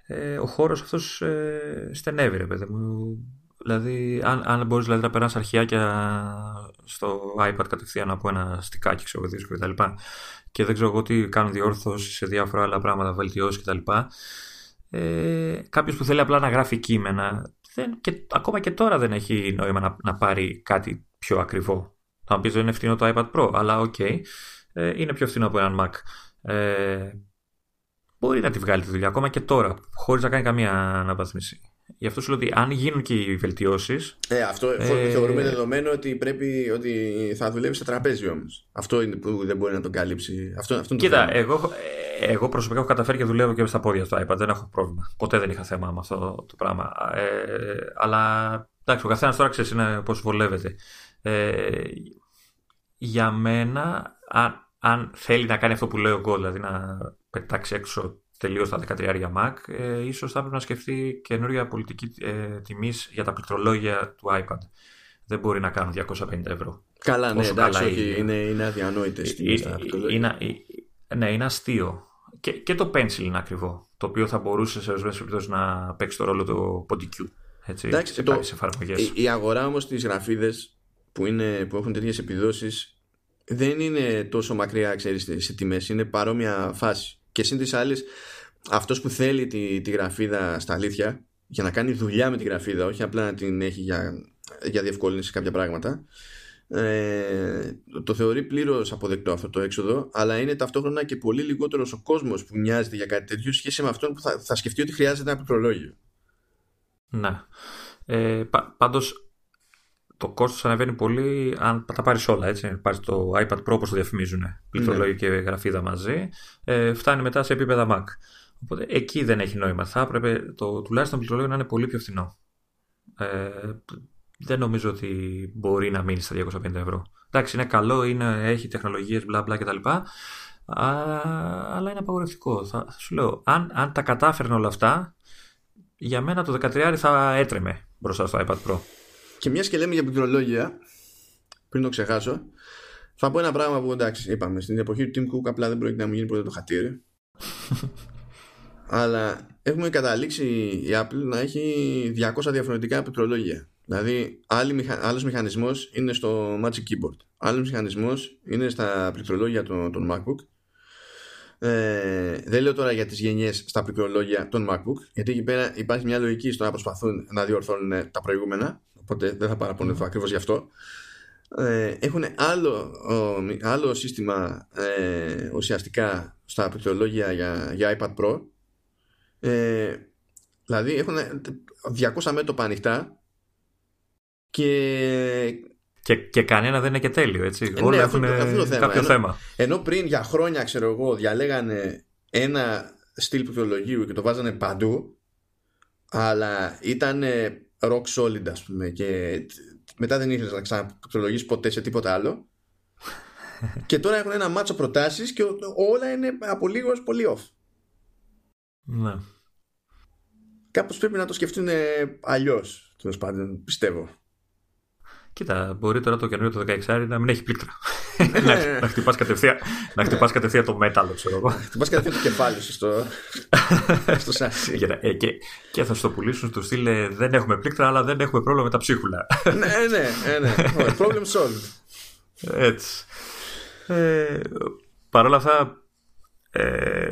ε, ο χώρος αυτός ε, στενεύει, ρε παιδί μου. Δηλαδή, αν, αν μπορείς δηλαδή, να περάσεις αρχιάκια στο iPad κατευθείαν από ένα στικάκι, ξέρω, δίσκο κτλ. Και, και δεν ξέρω εγώ τι κάνουν διόρθωση σε διάφορα άλλα πράγματα, βελτιώσεις κτλ. Ε, κάποιος που θέλει απλά να γράφει κείμενα, δεν, και, ακόμα και τώρα δεν έχει νόημα να, να πάρει κάτι πιο ακριβό. Θα μου πεις δεν είναι φθηνό το iPad Pro, αλλά οκ, okay, ε, είναι πιο φθηνό από έναν Mac. Ε, μπορεί να τη βγάλει τη δουλειά ακόμα και τώρα, χωρίς να κάνει καμία αναβάθμιση. Γι' αυτό σου λέω ότι αν γίνουν και οι βελτιώσεις. Ε, αυτό ε, θεωρούμε ε, δεδομένο ότι, πρέπει, ότι θα δουλεύει σε τραπέζι όμως. Αυτό είναι που δεν μπορεί να τον καλύψει. Αυτό, αυτό είναι κοίτα, το εγώ, εγώ προσωπικά έχω καταφέρει και δουλεύω και στα πόδια στο iPad. Δεν έχω πρόβλημα. Ποτέ δεν είχα θέμα με αυτό το πράγμα. Ε, αλλά εντάξει, ο καθένας τώρα ξέρει πώς βολεύεται. Ε, για μένα, αν, αν θέλει να κάνει αυτό που λέει ο Γκολ, δηλαδή να πετάξει έξω τελείως τα δεκατρία Mac, ε, ίσως θα πρέπει να σκεφτεί καινούργια πολιτική ε, τιμής για τα πληκτρολόγια του iPad. Δεν μπορεί να κάνουν διακόσια πενήντα ευρώ. Καλά, ναι, εντάξει, καλά είναι, είναι, είναι αδιανόητες. Ε, ε, είναι, ε, ναι, είναι αστείο. Και, και το Pencil είναι ακριβό, το οποίο θα μπορούσε σε ορισμένες περιπτώσεις να παίξει το ρόλο του ποντικού. Εντάξει, σε το, εφαρμογές. Η, η αγορά όμως στις γραφίδες που, είναι, που έχουν τέτοιες επιδόσεις δεν είναι τόσο μακριά, ξέρεις, σε τιμές. Είναι παρόμοια φάση. Και σύν της άλλης, αυτός που θέλει τη, τη γραφίδα στα αλήθεια, για να κάνει δουλειά με τη γραφίδα, όχι απλά να την έχει για, για διευκόλυνση κάποια πράγματα, ε, το θεωρεί πλήρως αποδεκτό αυτό το έξοδο. Αλλά είναι ταυτόχρονα και πολύ λιγότερος ο κόσμος που νοιάζεται για κάτι τέτοιο σχέση με αυτόν που θα, θα σκεφτεί ότι χρειάζεται ένα πληκτρολόγιο. Να. Ε, πα, πάντως το κόστος ανεβαίνει πολύ αν τα πάρεις όλα, έτσι. Πάρεις το iPad Pro όπως το διαφημίζουν, πληκτρολόγιο και γραφίδα μαζί, ε, φτάνει μετά σε επίπεδα Mac. Οπότε εκεί δεν έχει νόημα. Θα έπρεπε το τουλάχιστον πληκτρολόγιο να είναι πολύ πιο φθηνό. Ε, δεν νομίζω ότι μπορεί να μείνει στα διακόσια πενήντα ευρώ. Εντάξει, είναι καλό, είναι, έχει τεχνολογίες, μπλα μπλα κτλ. Αλλά είναι απαγορευτικό. Θα, θα σου λέω, αν, αν τα κατάφερνε όλα αυτά, για μένα το δεκατρία θα έτρεμε μπροστά στο iPad Pro. Και μιας και λέμε για πληκτρολόγια, πριν το ξεχάσω, θα πω ένα πράγμα που εντάξει, είπαμε, στην εποχή του Tim Cook απλά δεν πρόκειται να μου γίνει ποτέ το χατήρι. Αλλά έχουμε καταλήξει η Apple να έχει διακόσια διαφορετικά πληκτρολόγια. Δηλαδή, άλλος μηχανισμός είναι στο Magic Keyboard, άλλος μηχανισμός είναι στα πληκτρολόγια των, των MacBook. Ε, δεν λέω τώρα για τις γενιές στα πληκτρολόγια των MacBook, γιατί εκεί πέρα υπάρχει μια λογική στο να προσπαθούν να διορθώνουν τα προηγούμενα. Οπότε δεν θα παραπονεθώ ακριβώς γι' αυτό. Ε, έχουν άλλο, άλλο σύστημα ε, ουσιαστικά στα πληκτρολόγια για, για iPad Pro. Ε, δηλαδή έχουν διακόσια μέτωπα ανοιχτά και... Και, και κανένα δεν είναι και τέλειο, έτσι. Ε, Όλοι ναι, έχουν αυτό, αυτό το θέμα. Κάποιο ενώ, θέμα. Ενώ πριν για χρόνια, ξέρω εγώ, διαλέγανε ένα στυλ πληκτρολογίου και το βάζανε παντού, αλλά ήταν... rock solid, ας πούμε, και μετά δεν ήθελες να ξαναπληκτρολογήσεις ποτέ σε τίποτα άλλο. Και τώρα έχουν ένα μάτσο προτάσεις και όλα είναι από λίγο ως πολύ off. Ναι. Κάπως πρέπει να το σκεφτούν αλλιώς, τέλος πάντων, πιστεύω. Κοίτα, μπορεί τώρα το καινούριο το δεκαέξι να μην έχει πλήκτρα. να, να χτυπάς κατευθείαν κατευθεία το μέταλλο, ξέρω εγώ. Να χτυπάς κατευθείαν το κεφάλι σου στο, στο σάσι. Και, και, και θα σου το πουλήσουν στο στυλ δεν έχουμε πλήκτρα, αλλά δεν έχουμε πρόβλημα με τα ψίχουλα. ναι, ναι, ναι. Problem solved. Έτσι. Ε, παρ' όλα αυτά, ε,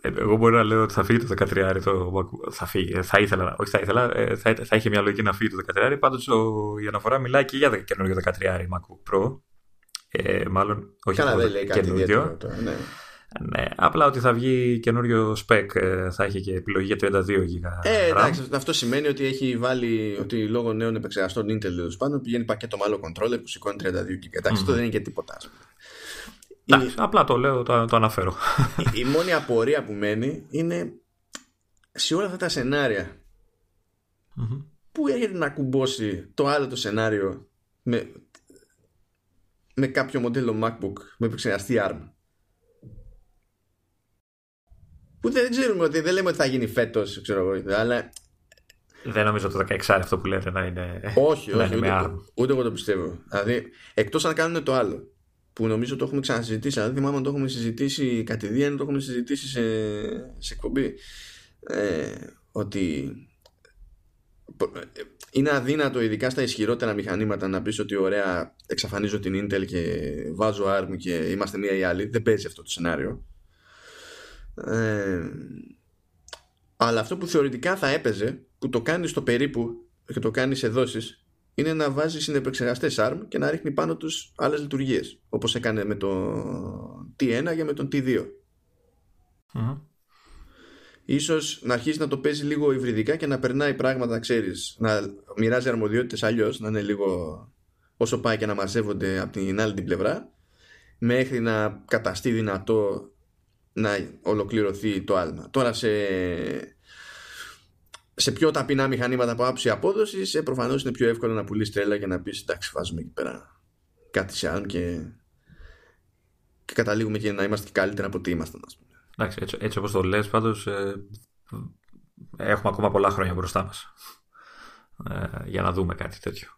εγώ μπορεί να λέω ότι θα φύγει το δεκατρία, το... θα, φύγει, θα ήθελα, όχι θα ήθελα, θα, θα είχε μια λογική να φύγει το δεκατρία, πάντως η αναφορά μιλάει και για καινούργιο δεκατρία MacBook Pro, ε, μάλλον όχι Καλά, δεν λέει κάτι ιδιαίτερο. Ναι. Ναι, απλά ότι θα βγει καινούριο spec, θα έχει και επιλογή για τριάντα δύο γίγα. Ε, εντάξει, αυτό σημαίνει ότι έχει βάλει ότι λόγω νέων επεξεργαστών Intel πάνω πηγαίνει πακέτο με άλλο controller που σηκώνει τριάντα δύο γίγα. Εντάξει, mm. το δεν είναι και τίποτα. Εντάξει, η... απλά το λέω, το, το αναφέρω. Η, η μόνη απορία που μένει είναι σε όλα αυτά τα σενάρια mm-hmm. που έρχεται να κουμπώσει το άλλο το σενάριο με, με κάποιο μοντέλο MacBook με επεξεργαστή αρμ. που δεν ξέρουμε, ότι δεν λέμε ότι θα γίνει φέτος, ξέρω εγώ, αλλά... Δεν νομίζω ότι το δεκαέξι αυτό που λέτε να είναι. Όχι, όχι, είναι ούτε, ούτε, ούτε εγώ το πιστεύω. Δηλαδή, εκτός αν κάνουν το άλλο, που νομίζω το έχουμε ξανασυζητήσει, αλλά δεν θυμάμαι αν το έχουμε συζητήσει κατηδίαν, το έχουμε συζητήσει σε, σε εκπομπή. Ε, ότι είναι αδύνατο, ειδικά στα ισχυρότερα μηχανήματα, να πεις ότι ωραία, εξαφανίζω την Intel και βάζω άρμ και είμαστε μία ή άλλη. Δεν παίζει αυτό το σενάριο. Ε, αλλά αυτό που θεωρητικά θα έπαιζε, που το κάνεις στο περίπου και το κάνεις σε δόσεις, είναι να βάζει συνεπεξεργαστές άρμ και να ρίχνει πάνω τους άλλες λειτουργίες, όπως έκανε με τον τι ένα και με τον τι δύο. Mm-hmm. Ίσως να αρχίσει να το παίζει λίγο υβριδικά και να περνάει πράγματα, ξέρεις, να μοιράζει αρμοδιότητες αλλιώς, να είναι λίγο όσο πάει και να μαζεύονται από την άλλη την πλευρά, μέχρι να καταστεί δυνατό να ολοκληρωθεί το άλμα. Τώρα σε, σε πιο ταπεινά μηχανήματα από άψη απόδοσης, ε, προφανώς είναι πιο εύκολο να πουλήσεις τρέλα και να πεις εντάξει, βάζουμε εκεί πέρα κάτι σε άλμ και, και καταλήγουμε και να είμαστε καλύτερα από ό,τι ήμασταν, ας πούμε. Εντάξει, έτσι, έτσι όπως το λες πάντως, ε, έχουμε ακόμα πολλά χρόνια μπροστά μας ε, για να δούμε κάτι τέτοιο.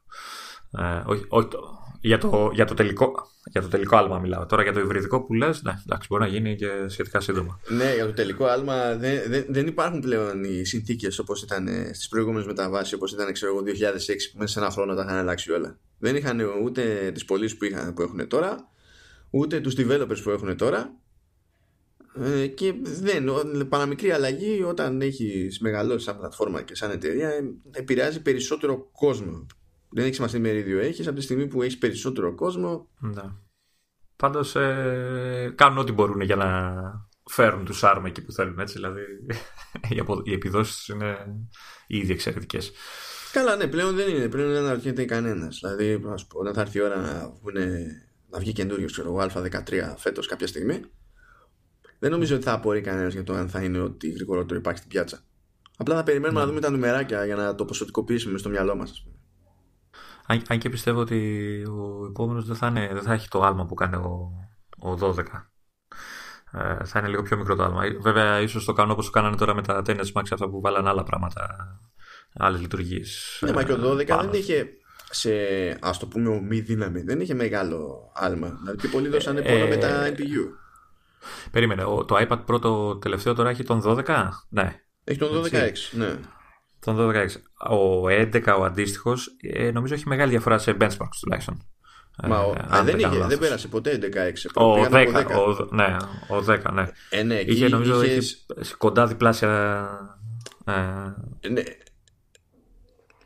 Ε, όχι, όχι, το, για, το, για, το τελικό, για το τελικό άλμα μιλάω. Τώρα για το υβριδικό που λες, ναι, εντάξει, μπορεί να γίνει και σχετικά σύντομα. Ναι, για το τελικό άλμα δεν, δεν, δεν υπάρχουν πλέον οι συνθήκες όπως ήταν στις προηγούμενες μεταβάσεις, όπως ήταν ξέρω εγώ δύο χιλιάδες έξι, που μέσα σε ένα χρόνο τα είχαν αλλάξει όλα. Δεν είχαν ούτε τις πωλήσεις που, είχαν, που έχουν τώρα, ούτε τους developers που έχουν τώρα. Και δεν, παραμικρή αλλαγή όταν έχεις μεγαλώσει σαν πλατφόρμα και σαν εταιρεία επηρεάζει περισσότερο κόσμο. Δεν έχει σημασία μερίδιο έχεις από τη στιγμή που έχεις περισσότερο κόσμο. Να. Πάντως ε, κάνουν ό,τι μπορούν για να φέρουν τους άρμ εκεί που θέλουν, έτσι. Δηλαδή οι επιδόσεις είναι ήδη εξαιρετικές. Καλά, ναι, πλέον δεν είναι. Πλέον δεν αναρωτιέται κανένας. Δηλαδή, ας πω, όταν θα έρθει η ώρα να, βγουνε, να βγει καινούριο, ξέρω εγώ, Α δεκατρία φέτος κάποια στιγμή. Δεν νομίζω ότι θα απορεί κανένας για το αν θα είναι ότι γρηγορότερο υπάρχει στην πιάτσα. Απλά θα περιμένουμε ναι. να δούμε τα νούμεράκια για να το ποσοτικοποιήσουμε στο μυαλό μας. Αν, αν και πιστεύω ότι ο επόμενος δεν θα, είναι, δεν θα έχει το άλμα που κάνει ο, ο δώδεκα. Ε, θα είναι λίγο πιο μικρό το άλμα. Βέβαια, ίσως το κάνουν όπως το κάνανε τώρα με τα Tennis Max, αυτά που βάλαν άλλα πράγματα, άλλες λειτουργίες. Ναι, ε, μα και ο δώδεκα πάνω. Δεν είχε, σε, ας το πούμε, ομοί δύναμη. Δεν είχε μεγάλο άλμα. Δηλαδή, πολλοί δώσανε ε, πόνο με τα εν πι γιου. Περίμενε, το iPad Pro το τελευταίο τώρα έχει τον δώδεκα. Ναι. Έχει τον δώδεκα X, ναι. Τον δώδεκα X. Ο έντεκα, ο αντίστοιχος, νομίζω έχει μεγάλη διαφορά σε benchmarks τουλάχιστον. Μα ο, ε, α, δεν, είχε, δεν πέρασε ποτέ έντεκα X. Ο δέκα, δέκα. Ο, ναι, ο δέκα, ναι. Ε, ναι είχε, είχε, νομίζω είχε... Είχε κοντά διπλάσια. Ε, ναι.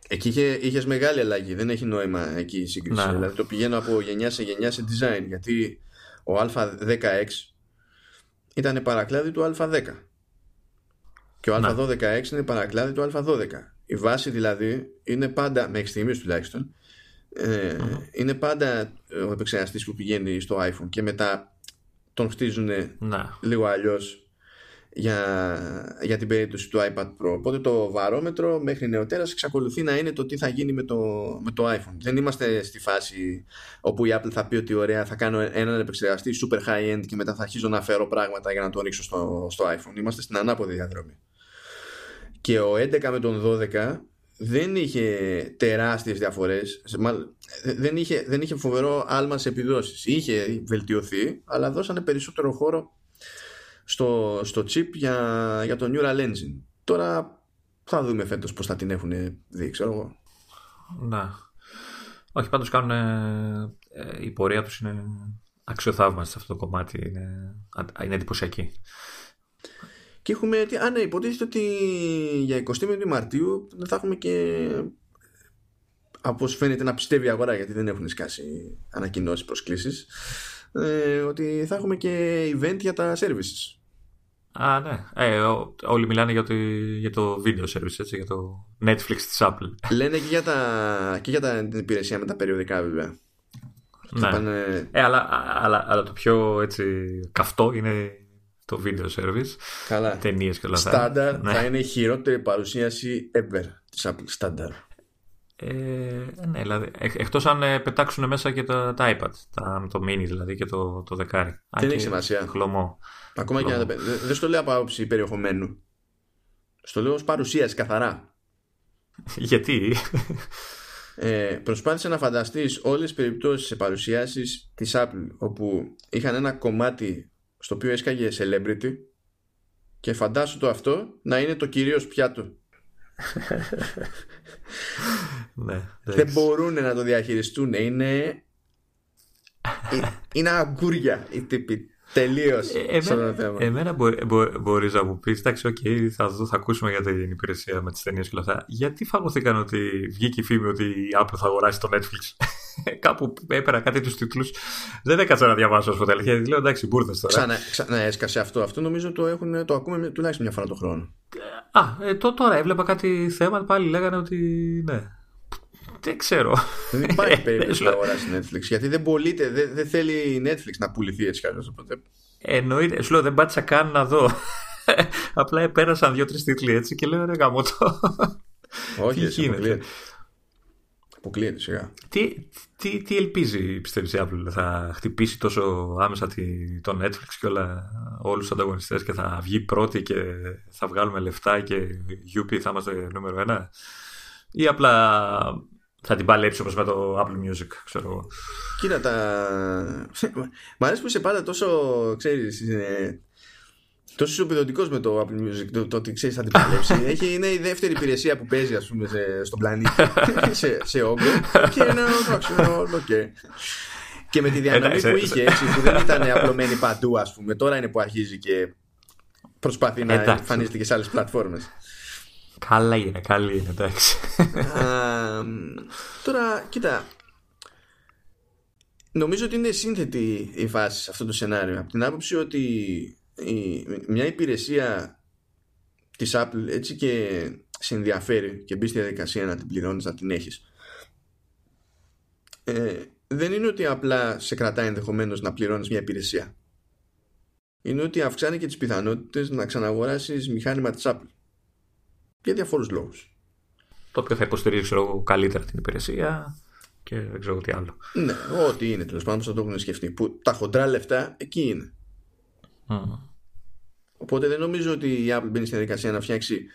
Εκεί είχε, είχες μεγάλη αλλαγή, δεν έχει νόημα εκεί η σύγκριση. Ναι. Δηλαδή το πηγαίνω από γενιά σε γενιά σε design, γιατί ο Α δέκα X ήταν παρακλάδι του Α δέκα και ο να. Α δώδεκα X είναι παρακλάδι του Α δώδεκα. Η βάση δηλαδή είναι πάντα, μέχρι στιγμής τουλάχιστον, ε, uh-huh. είναι πάντα ο επεξεργαστής που πηγαίνει στο iPhone και μετά τον χτίζουν λίγο αλλιώς για, για την περίπτωση του iPad Pro. Οπότε το βαρόμετρο μέχρι νεοτέρας εξακολουθεί να είναι το τι θα γίνει με το, με το iPhone. Δεν είμαστε στη φάση όπου η Apple θα πει ότι ωραία, θα κάνω έναν επεξεργαστή super high end και μετά θα αρχίζω να φέρω πράγματα για να το ρίξω στο, στο iPhone. Είμαστε στην ανάποδη διαδρομή. Και ο έντεκα με τον δώδεκα δεν είχε τεράστιες διαφορές, δεν είχε, δεν είχε φοβερό άλμα σε επιδόσεις. Είχε βελτιωθεί, αλλά δώσανε περισσότερο χώρο στο, στο chip για, για το Neural Engine. Τώρα θα δούμε φέτος πώς θα την έχουν δει, ξέρω εγώ. Να. Όχι, πάντως κάνουν, ε, ε, η πορεία τους είναι αξιοθαύμαστη σε αυτό το κομμάτι. Είναι, είναι εντυπωσιακή. Και έχουμε, α ναι, υποτίθεται ότι για εικοστή Μαρτίου θα έχουμε και, όπως φαίνεται να πιστεύει η αγορά, γιατί δεν έχουν σκάσει ανακοινώσεις, προσκλήσεις, Ε, ότι θα έχουμε και event για τα services. Α, ναι. Ε, ό, όλοι μιλάνε για το, για το video service, έτσι, για το Netflix της Apple. Λένε και για, τα, και για τα, την υπηρεσία με τα περιοδικά, βέβαια. Ναι. Πάνε... Ε, αλλά, αλλά, αλλά το πιο έτσι καυτό είναι το video service. Καλά. Ταινίες και όλα αυτά. Στάνταρ, ναι. Θα είναι η χειρότερη παρουσίαση ever της Apple. Στάνταρ. Ε, ναι, δηλαδή, εκτός αν πετάξουν μέσα και τα, τα iPad, τα, το mini δηλαδή και το, το δεκάρι. Δεν έχει σημασία. Χλωμό. Ακόμα χλωμό. Και δεν δε στο λέω από άποψη περιεχομένου. Στο λέω ως παρουσίαση καθαρά. Γιατί? Ε, προσπάθησε να φανταστείς όλες τις περιπτώσεις σε παρουσιάσεις της Apple όπου είχαν ένα κομμάτι στο οποίο έσκαγε celebrity και φαντάσου το αυτό να είναι το κυρίως πιάτο. Ναι, δεν μπορούν να το διαχειριστούν. Είναι είναι αγκούρια οι τύποι. Τελείως. Εμένα, εμένα μπορεί, μπο, μπορείς να μου πεις, εντάξει, okay, θα, δω, θα ακούσουμε για την υπηρεσία με τις ταινίες και όλα αυτά. Γιατί φαγωθήκαν ότι βγήκε η φήμη ότι η Apple θα αγοράσει το Netflix? Κάπου έπαιρα κάτι τους τίτλους. Δεν έκατσα να διαβάσω ως φωτελεία. Λέω εντάξει, μπούρδες τώρα. Ξανά, ξανά έσκασε αυτό. Αυτό νομίζω το, έχουν, το ακούμε τουλάχιστον μια φορά το χρόνο. Α, ε, το, τώρα έβλεπα κάτι θέμα. Πάλι λέγανε ότι ναι. Δεν ξέρω. Δεν υπάρχει περίπτωση να αγοράσει Netflix. Γιατί δεν πωλείται, δεν, δεν θέλει η Netflix να πουληθεί έτσι κι αλλιώς. Εννοείται. Σου λέω δεν πάτησα καν να δω. Απλά επέρασαν δύο-τρεις τίτλοι έτσι και λέω ρε γαμώ το. Όχι, εσύ αποκλείεται. Αποκλείεται σιγά. Τι, τι, τι ελπίζει, πιστεύεις η Apple? Θα χτυπήσει τόσο άμεσα τη, το Netflix και όλα, όλους τους ανταγωνιστές και θα βγει πρώτη και θα βγάλουμε λεφτά και γιούπι θα είμαστε νούμερο ένα? Ή απλά θα την παλέψει όπως με το Apple Music, ξέρω εγώ. Κοίτα τα... Μ' αρέσει που είσαι πάντα τόσο, ξέρεις, είναι... τόσο ισοπεδωτικός με το Apple Music. Το, το ότι ξέρεις θα την παλέψει. Έχει, είναι η δεύτερη υπηρεσία που παίζει, ας πούμε, σε, στον πλανήτη. σε, σε όγκο. Και είναι όλο και... Και με τη διανομή που είχε, έτσι, που δεν ήταν απλωμένη παντού, ας πούμε. Τώρα είναι που αρχίζει και προσπαθεί να εμφανίζεται και σε άλλες πλατφόρμες. Καλά είναι, καλή είναι, εντάξει. uh, Τώρα, κοίτα, νομίζω ότι είναι σύνθετη η φάση σε αυτό το σενάριο. Από την άποψη ότι η, μια υπηρεσία της Apple έτσι και σε ενδιαφέρει και μπει στη διαδικασία να την πληρώνεις, να την έχεις, ε, δεν είναι ότι απλά σε κρατάει ενδεχομένως να πληρώνεις μια υπηρεσία. Είναι ότι αυξάνει και τις πιθανότητες να ξαναγοράσεις μηχάνημα της Apple για διαφόρους λόγους. Το οποίο θα υποστηρίζει, ξέρω, καλύτερα την υπηρεσία και δεν ξέρω τι άλλο. Ναι, ό,τι είναι τέλος πάντων, θα το έχουν σκεφτεί. Που τα χοντρά λεφτά εκεί είναι. Mm. Οπότε δεν νομίζω ότι η Apple μπαίνει στη διαδικασία να φτιάξει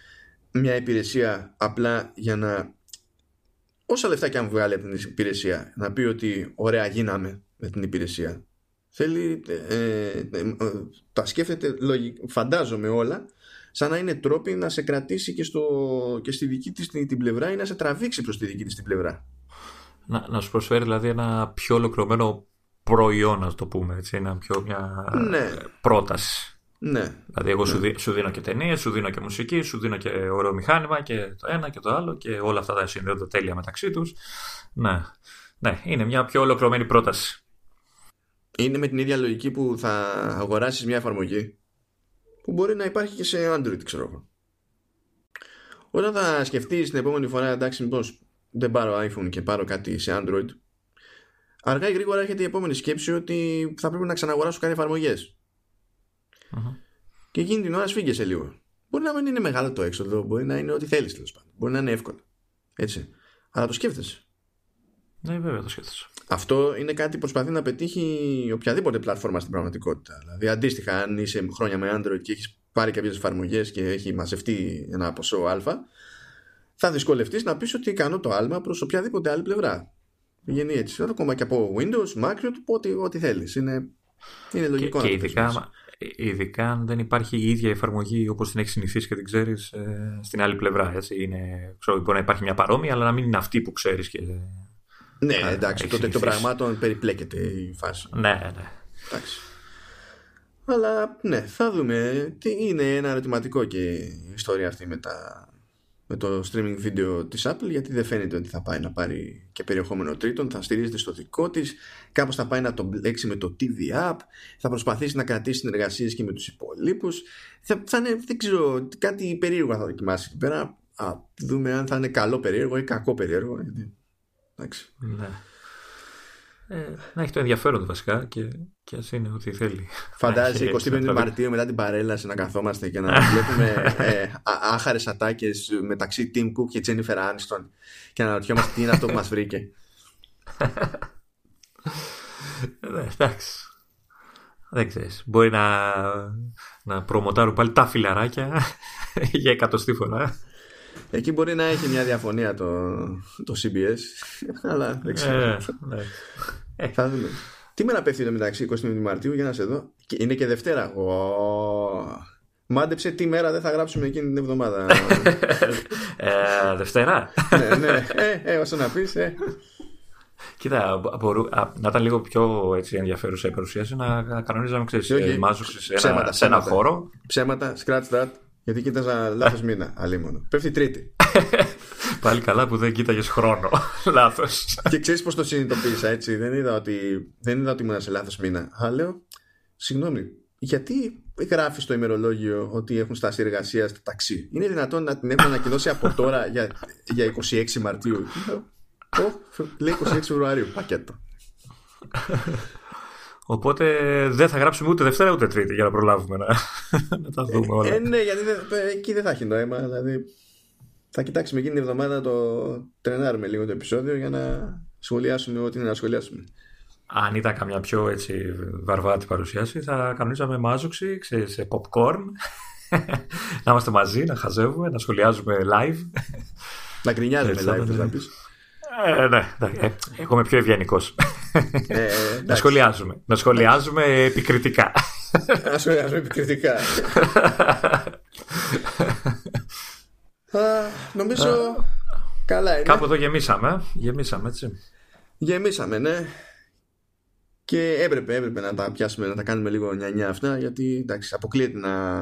μια υπηρεσία απλά για να. Όσα λεφτά και αν βγάλει από την υπηρεσία, να πει ότι ωραία, γίναμε με την υπηρεσία. Θέλει. Ε, ε, ε, τα σκέφτεται, φαντάζομαι όλα. Σαν να είναι τρόποι να σε κρατήσει και, στο, και στη δική της την πλευρά ή να σε τραβήξει προς τη δική της την πλευρά. Να, να σου προσφέρει δηλαδή ένα πιο ολοκληρωμένο προϊόν, να το πούμε έτσι. Ένα πιο, μια ναι. πρόταση. Ναι. Δηλαδή, εγώ ναι. σου, δι, σου δίνω και ταινίες, σου δίνω και μουσική, σου δίνω και ωραίο μηχάνημα και το ένα και το άλλο και όλα αυτά τα συνδέονται τέλεια μεταξύ τους. Ναι. Ναι, είναι μια πιο ολοκληρωμένη πρόταση. Είναι με την ίδια λογική που θα αγοράσεις μια εφαρμογή. Που μπορεί να υπάρχει και σε Android, ξέρω. Όταν θα σκεφτείς την επόμενη φορά, εντάξει, μήπως δεν πάρω iPhone και πάρω κάτι σε Android, αργά ή γρήγορα έρχεται η επόμενη σκέψη ότι θα πρέπει να ξαναγοράσω κάτι εφαρμογές. Uh-huh. Και εκείνη την ώρα σφίγγεσαι λίγο. Μπορεί να μην είναι μεγάλο το έξοδο, μπορεί να είναι ό,τι θέλεις τέλος πάντων. Μπορεί να είναι εύκολο. Έτσι. Αλλά το σκέφτεσαι. Ναι, βέβαια το σκέφτεσαι. Αυτό είναι κάτι που προσπαθεί να πετύχει οποιαδήποτε πλατφόρμα στην πραγματικότητα. Δηλαδή, αντίστοιχα, αν είσαι χρόνια με Android και έχεις πάρει κάποιες εφαρμογές και έχει μαζευτεί ένα ποσό α, θα δυσκολευτείς να πεις ότι κάνω το άλμα προς οποιαδήποτε άλλη πλευρά. Πηγαίνει έτσι. Ακόμα και από Windows, Mac, ό,τι, ό,τι θέλεις. Είναι, είναι λογικό και, να το πεις. Ειδικά αν δεν υπάρχει η ίδια εφαρμογή όπως την έχει συνηθίσει και την ξέρεις ε, στην άλλη πλευρά. Έτσι. Είναι, ξέρω, μπορεί να υπάρχει μια παρόμοια, αλλά να μην είναι αυτή που ξέρεις και. Ναι, εντάξει, τότε το πραγμάτων περιπλέκεται η φάση. Ναι, ναι. Εντάξει. Αλλά ναι, θα δούμε. Είναι ένα ερωτηματικό και η ιστορία αυτή με, τα... με το streaming video της Apple, γιατί δεν φαίνεται ότι θα πάει να πάρει και περιεχόμενο τρίτων, θα στηρίζεται στο δικό της, κάπως θα πάει να το μπλέξει με το τι βι App, θα προσπαθήσει να κρατήσει συνεργασίες και με τους υπολείπους. Θα, θα είναι, δεν ξέρω, κάτι περίεργο θα δοκιμάσει εκεί πέρα. Α, δούμε αν θα είναι καλό περίεργο ή κακό περίεργο. Εντάξει. Ναι. Ε, να έχει το ενδιαφέρον του βασικά και, και ας είναι ό,τι θέλει. Φαντάζει εικοστή πέμπτη Μαρτίου μετά την παρέλαση να καθόμαστε και να βλέπουμε ε, άχαρες ατάκες μεταξύ Tim Cook και Jennifer Aniston και να αναρωτιόμαστε τι είναι αυτό που μας βρήκε. ε, εντάξει. Δεν ξέρεις. Μπορεί να, να προμοτάρουν πάλι τα φιλαράκια για εκατοστή φορά. Εκεί μπορεί να έχει μια διαφωνία το, το σι μπι ες, αλλά δεν ξέρω. Ε, θα δούμε. Τι μέρα πέφτει το μεταξύ εικοστή Μαρτίου, για να σε δω. Είναι και Δευτέρα. Oh. Μάντεψε τι μέρα δεν θα γράψουμε εκείνη την εβδομάδα. ε, Δευτέρα. ναι, ναι. Ε, ε, όσο να πεις. Ε. Κοίτα, μπορού, α, να ήταν λίγο πιο έτσι, ενδιαφέρουσα η παρουσίαση, να κανονίζαμε, ξέρεις, ε, μάζουξες σε, ψέματα, ένα, ψέματα, σε ένα χώρο. Ψέματα, scratch that. Γιατί κοίταζα λάθος μήνα, αλίμονο. Πέφτει Τρίτη. Πάλι καλά που δεν κοίταγες χρόνο. Λάθος. Και ξέρεις πώς το συνειδητοποίησα, έτσι. Δεν είδα ότι, δεν είδα ότι ήμουν σε λάθος μήνα. Αλλά λέω, συγγνώμη, γιατί γράφει στο ημερολόγιο ότι έχουν στάση εργασίας τα ταξί? Είναι δυνατόν να την έχουν ανακοινώσει από τώρα για, για εικοστή έκτη Μαρτίου? Λέει εικοστή έκτη Φεβρουαρίου, πακέτο. Οπότε δεν θα γράψουμε ούτε Δευτέρα ούτε Τρίτη για να προλάβουμε να, να τα δούμε όλα. Ε, ναι, γιατί δε, εκεί δεν θα έχει νόημα. Δηλαδή θα κοιτάξουμε εκείνη την εβδομάδα, το τρενάρουμε λίγο το επεισόδιο για να σχολιάσουμε ό,τι είναι να σχολιάσουμε. Αν ήταν καμιά πιο έτσι βαρβάτη παρουσίαση, θα κανονίζαμε μάζουξη, ξέρεις, σε popcorn. Να είμαστε μαζί, να χαζεύουμε, να σχολιάζουμε live. Να γκρινιάζουμε live, θα πεις. Ε, ναι, ε, εγώ είμαι πιο ευγενικός. Ε, να σχολιάζουμε. Να σχολιάζουμε επικριτικά. Να σχολιάζουμε επικριτικά. Α, νομίζω Α, καλά είναι. Κάπου εδώ γεμίσαμε. Γεμίσαμε, έτσι. Γεμίσαμε, ναι. Και έπρεπε, έπρεπε να τα πιάσουμε, να τα κάνουμε λίγο νιανιά αυτά, γιατί εντάξει, αποκλείεται να,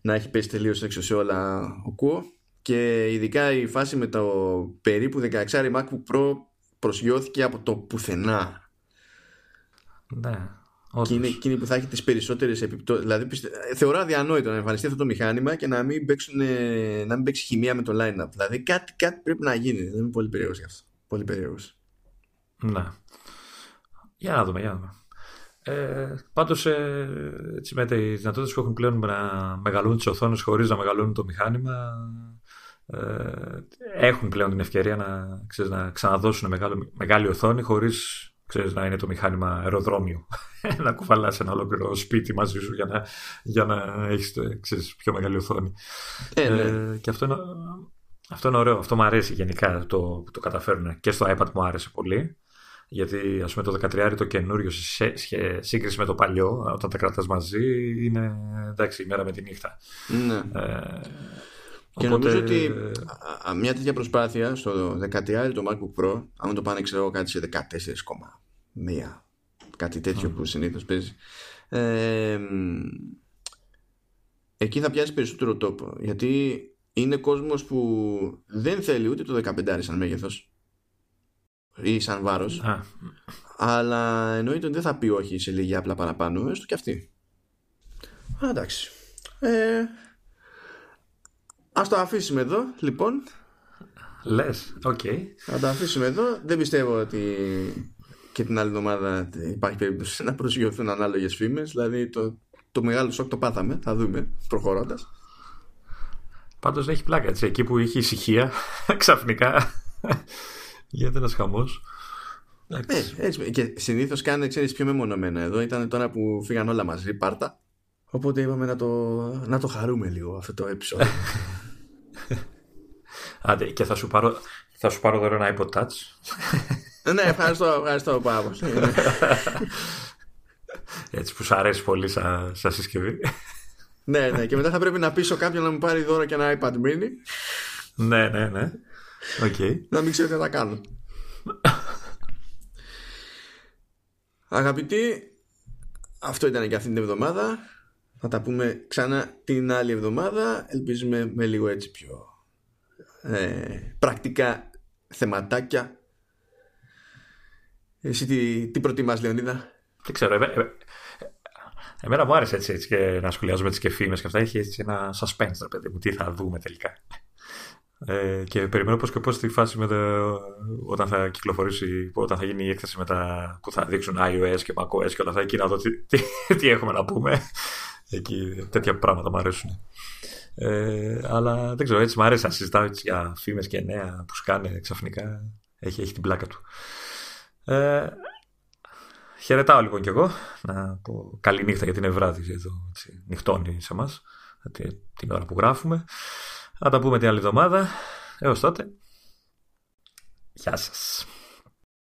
να έχει πέσει τελείως έξω σε όλα ο Κουο. Και ειδικά η φάση με το περίπου δεκαεξάρι MacBook Pro προσγειώθηκε από το πουθενά. Ναι, όντως. Και είναι εκείνη που θα έχει τις περισσότερες επιπτώσεις. Δηλαδή πιστε... θεωρώ αδιανόητο να εμφανιστεί αυτό το μηχάνημα και να μην, παίξουν, να μην παίξει χημεία με το line-up. Δηλαδή κάτι, κάτι πρέπει να γίνει. Δεν είμαι πολύ περίεργος γι' αυτό. Πολύ περίεργος. Ναι. Για να δούμε, για να δούμε. Ε, πάντως ε, έτσι, με τις δυνατότητες που έχουν πλέον να μεγαλούν τις οθόνες χωρίς να μεγαλούν το μηχάνημα, ε, έχουν πλέον την ευκαιρία να, ξέρεις, να ξαναδώσουν μεγάλο, μεγάλη οθόνη χωρίς, ξέρεις, να είναι το μηχάνημα αεροδρόμιο. Να κουβαλάς ένα ολόκληρο σπίτι μαζί σου για να, για να έχεις, ξέρεις, πιο μεγάλη οθόνη. ε, ναι. ε, Και αυτό είναι, αυτό είναι ωραίο. Αυτό μου αρέσει γενικά, το, το καταφέρουν. Και στο iPad μου άρεσε πολύ. Γιατί ας πούμε το δεκατριάρι το καινούριο σε σύγκριση με το παλιό, όταν τα κρατάς μαζί, είναι εντάξει η μέρα με τη νύχτα. Ναι. Ε, και οπότε... νομίζω ότι μια τέτοια προσπάθεια στο δεκατριάρι το MacBook Pro, αν το πάνε ξέρω κάτι σε δεκατέσσερα κόμμα ένα, κάτι τέτοιο mm. που συνήθως παίζει, ε, εκεί θα πιάσει περισσότερο τόπο. Γιατί είναι κόσμος που δεν θέλει ούτε το δεκαπέντε σαν μέγεθος ή σαν βάρος, ah. αλλά εννοείται ότι δεν θα πει όχι σε λίγη απλά παραπάνω, έστω και αυτή. Α, εντάξει. Ε, ας το αφήσουμε εδώ, λοιπόν. Λες, οκ. Okay. Ας το αφήσουμε εδώ. Δεν πιστεύω ότι και την άλλη εβδομάδα υπάρχει περίπτωση να προσγειωθούν ανάλογες φήμες. Δηλαδή το, το μεγάλο σοκ το πάθαμε. Θα δούμε προχωρώντας. Πάντως έχει πλάκα, έτσι. Εκεί που είχε ησυχία ξαφνικά γίνεται ένας χαμός. Ε, έτσι, και συνήθως κάνε, ξέρεις, πιο μεμονωμένα. Εδώ ήταν τώρα που φύγαν όλα μαζί, πάρτα. Οπότε είπαμε να το, να το χαρούμε λίγο αυτό το επεισόδιο. Άντε, και θα σου πάρω, θα σου πάρω τώρα ένα iPod Touch. Ναι, ευχαριστώ, ευχαριστώ πάρα πολύ. Έτσι που σου αρέσει πολύ σαν σα συσκευή. Ναι, ναι, και μετά θα πρέπει να πείσω κάποιον να μου πάρει δώρο και ένα iPad Mini. Ναι, ναι, ναι. Okay. Να μην ξέρω τι θα κάνω. Αγαπητοί, αυτό ήταν και αυτή την εβδομάδα. Θα τα πούμε ξανά την άλλη εβδομάδα. Ελπίζουμε με λίγο έτσι πιο ε, πρακτικά θεματάκια. Εσύ τι, τι προτιμάς, Λεωνίδα? Δεν ξέρω, εμέ, εμέ, εμένα μου άρεσε έτσι, έτσι και να σχολιάζουμε τις και φήμες και αυτά. Έχει έτσι ένα suspense, παιδί μου, τι θα δούμε τελικά. Ε, και περιμένω πώς και πώς στη φάση με το, όταν θα κυκλοφορήσει, όταν θα γίνει η έκθεση με τα, που θα δείξουν iOS και macOS και όλα αυτά, εκεί να δω τι, τι, τι έχουμε να πούμε. Εκεί, τέτοια πράγματα μου αρέσουν. Ε, αλλά δεν ξέρω, έτσι μου αρέσει να συζητάω έτσι, για φήμες και νέα που σκάνε ξαφνικά. Έχει, έχει την πλάκα του. Ε, χαιρετάω λοιπόν κι εγώ. Να πω καλή νύχτα, γιατί είναι βράδυ εδώ. Έτσι, νυχτώνει σε εμάς την ώρα που γράφουμε. Θα τα πούμε την άλλη εβδομάδα. Έως τότε. Γεια σας.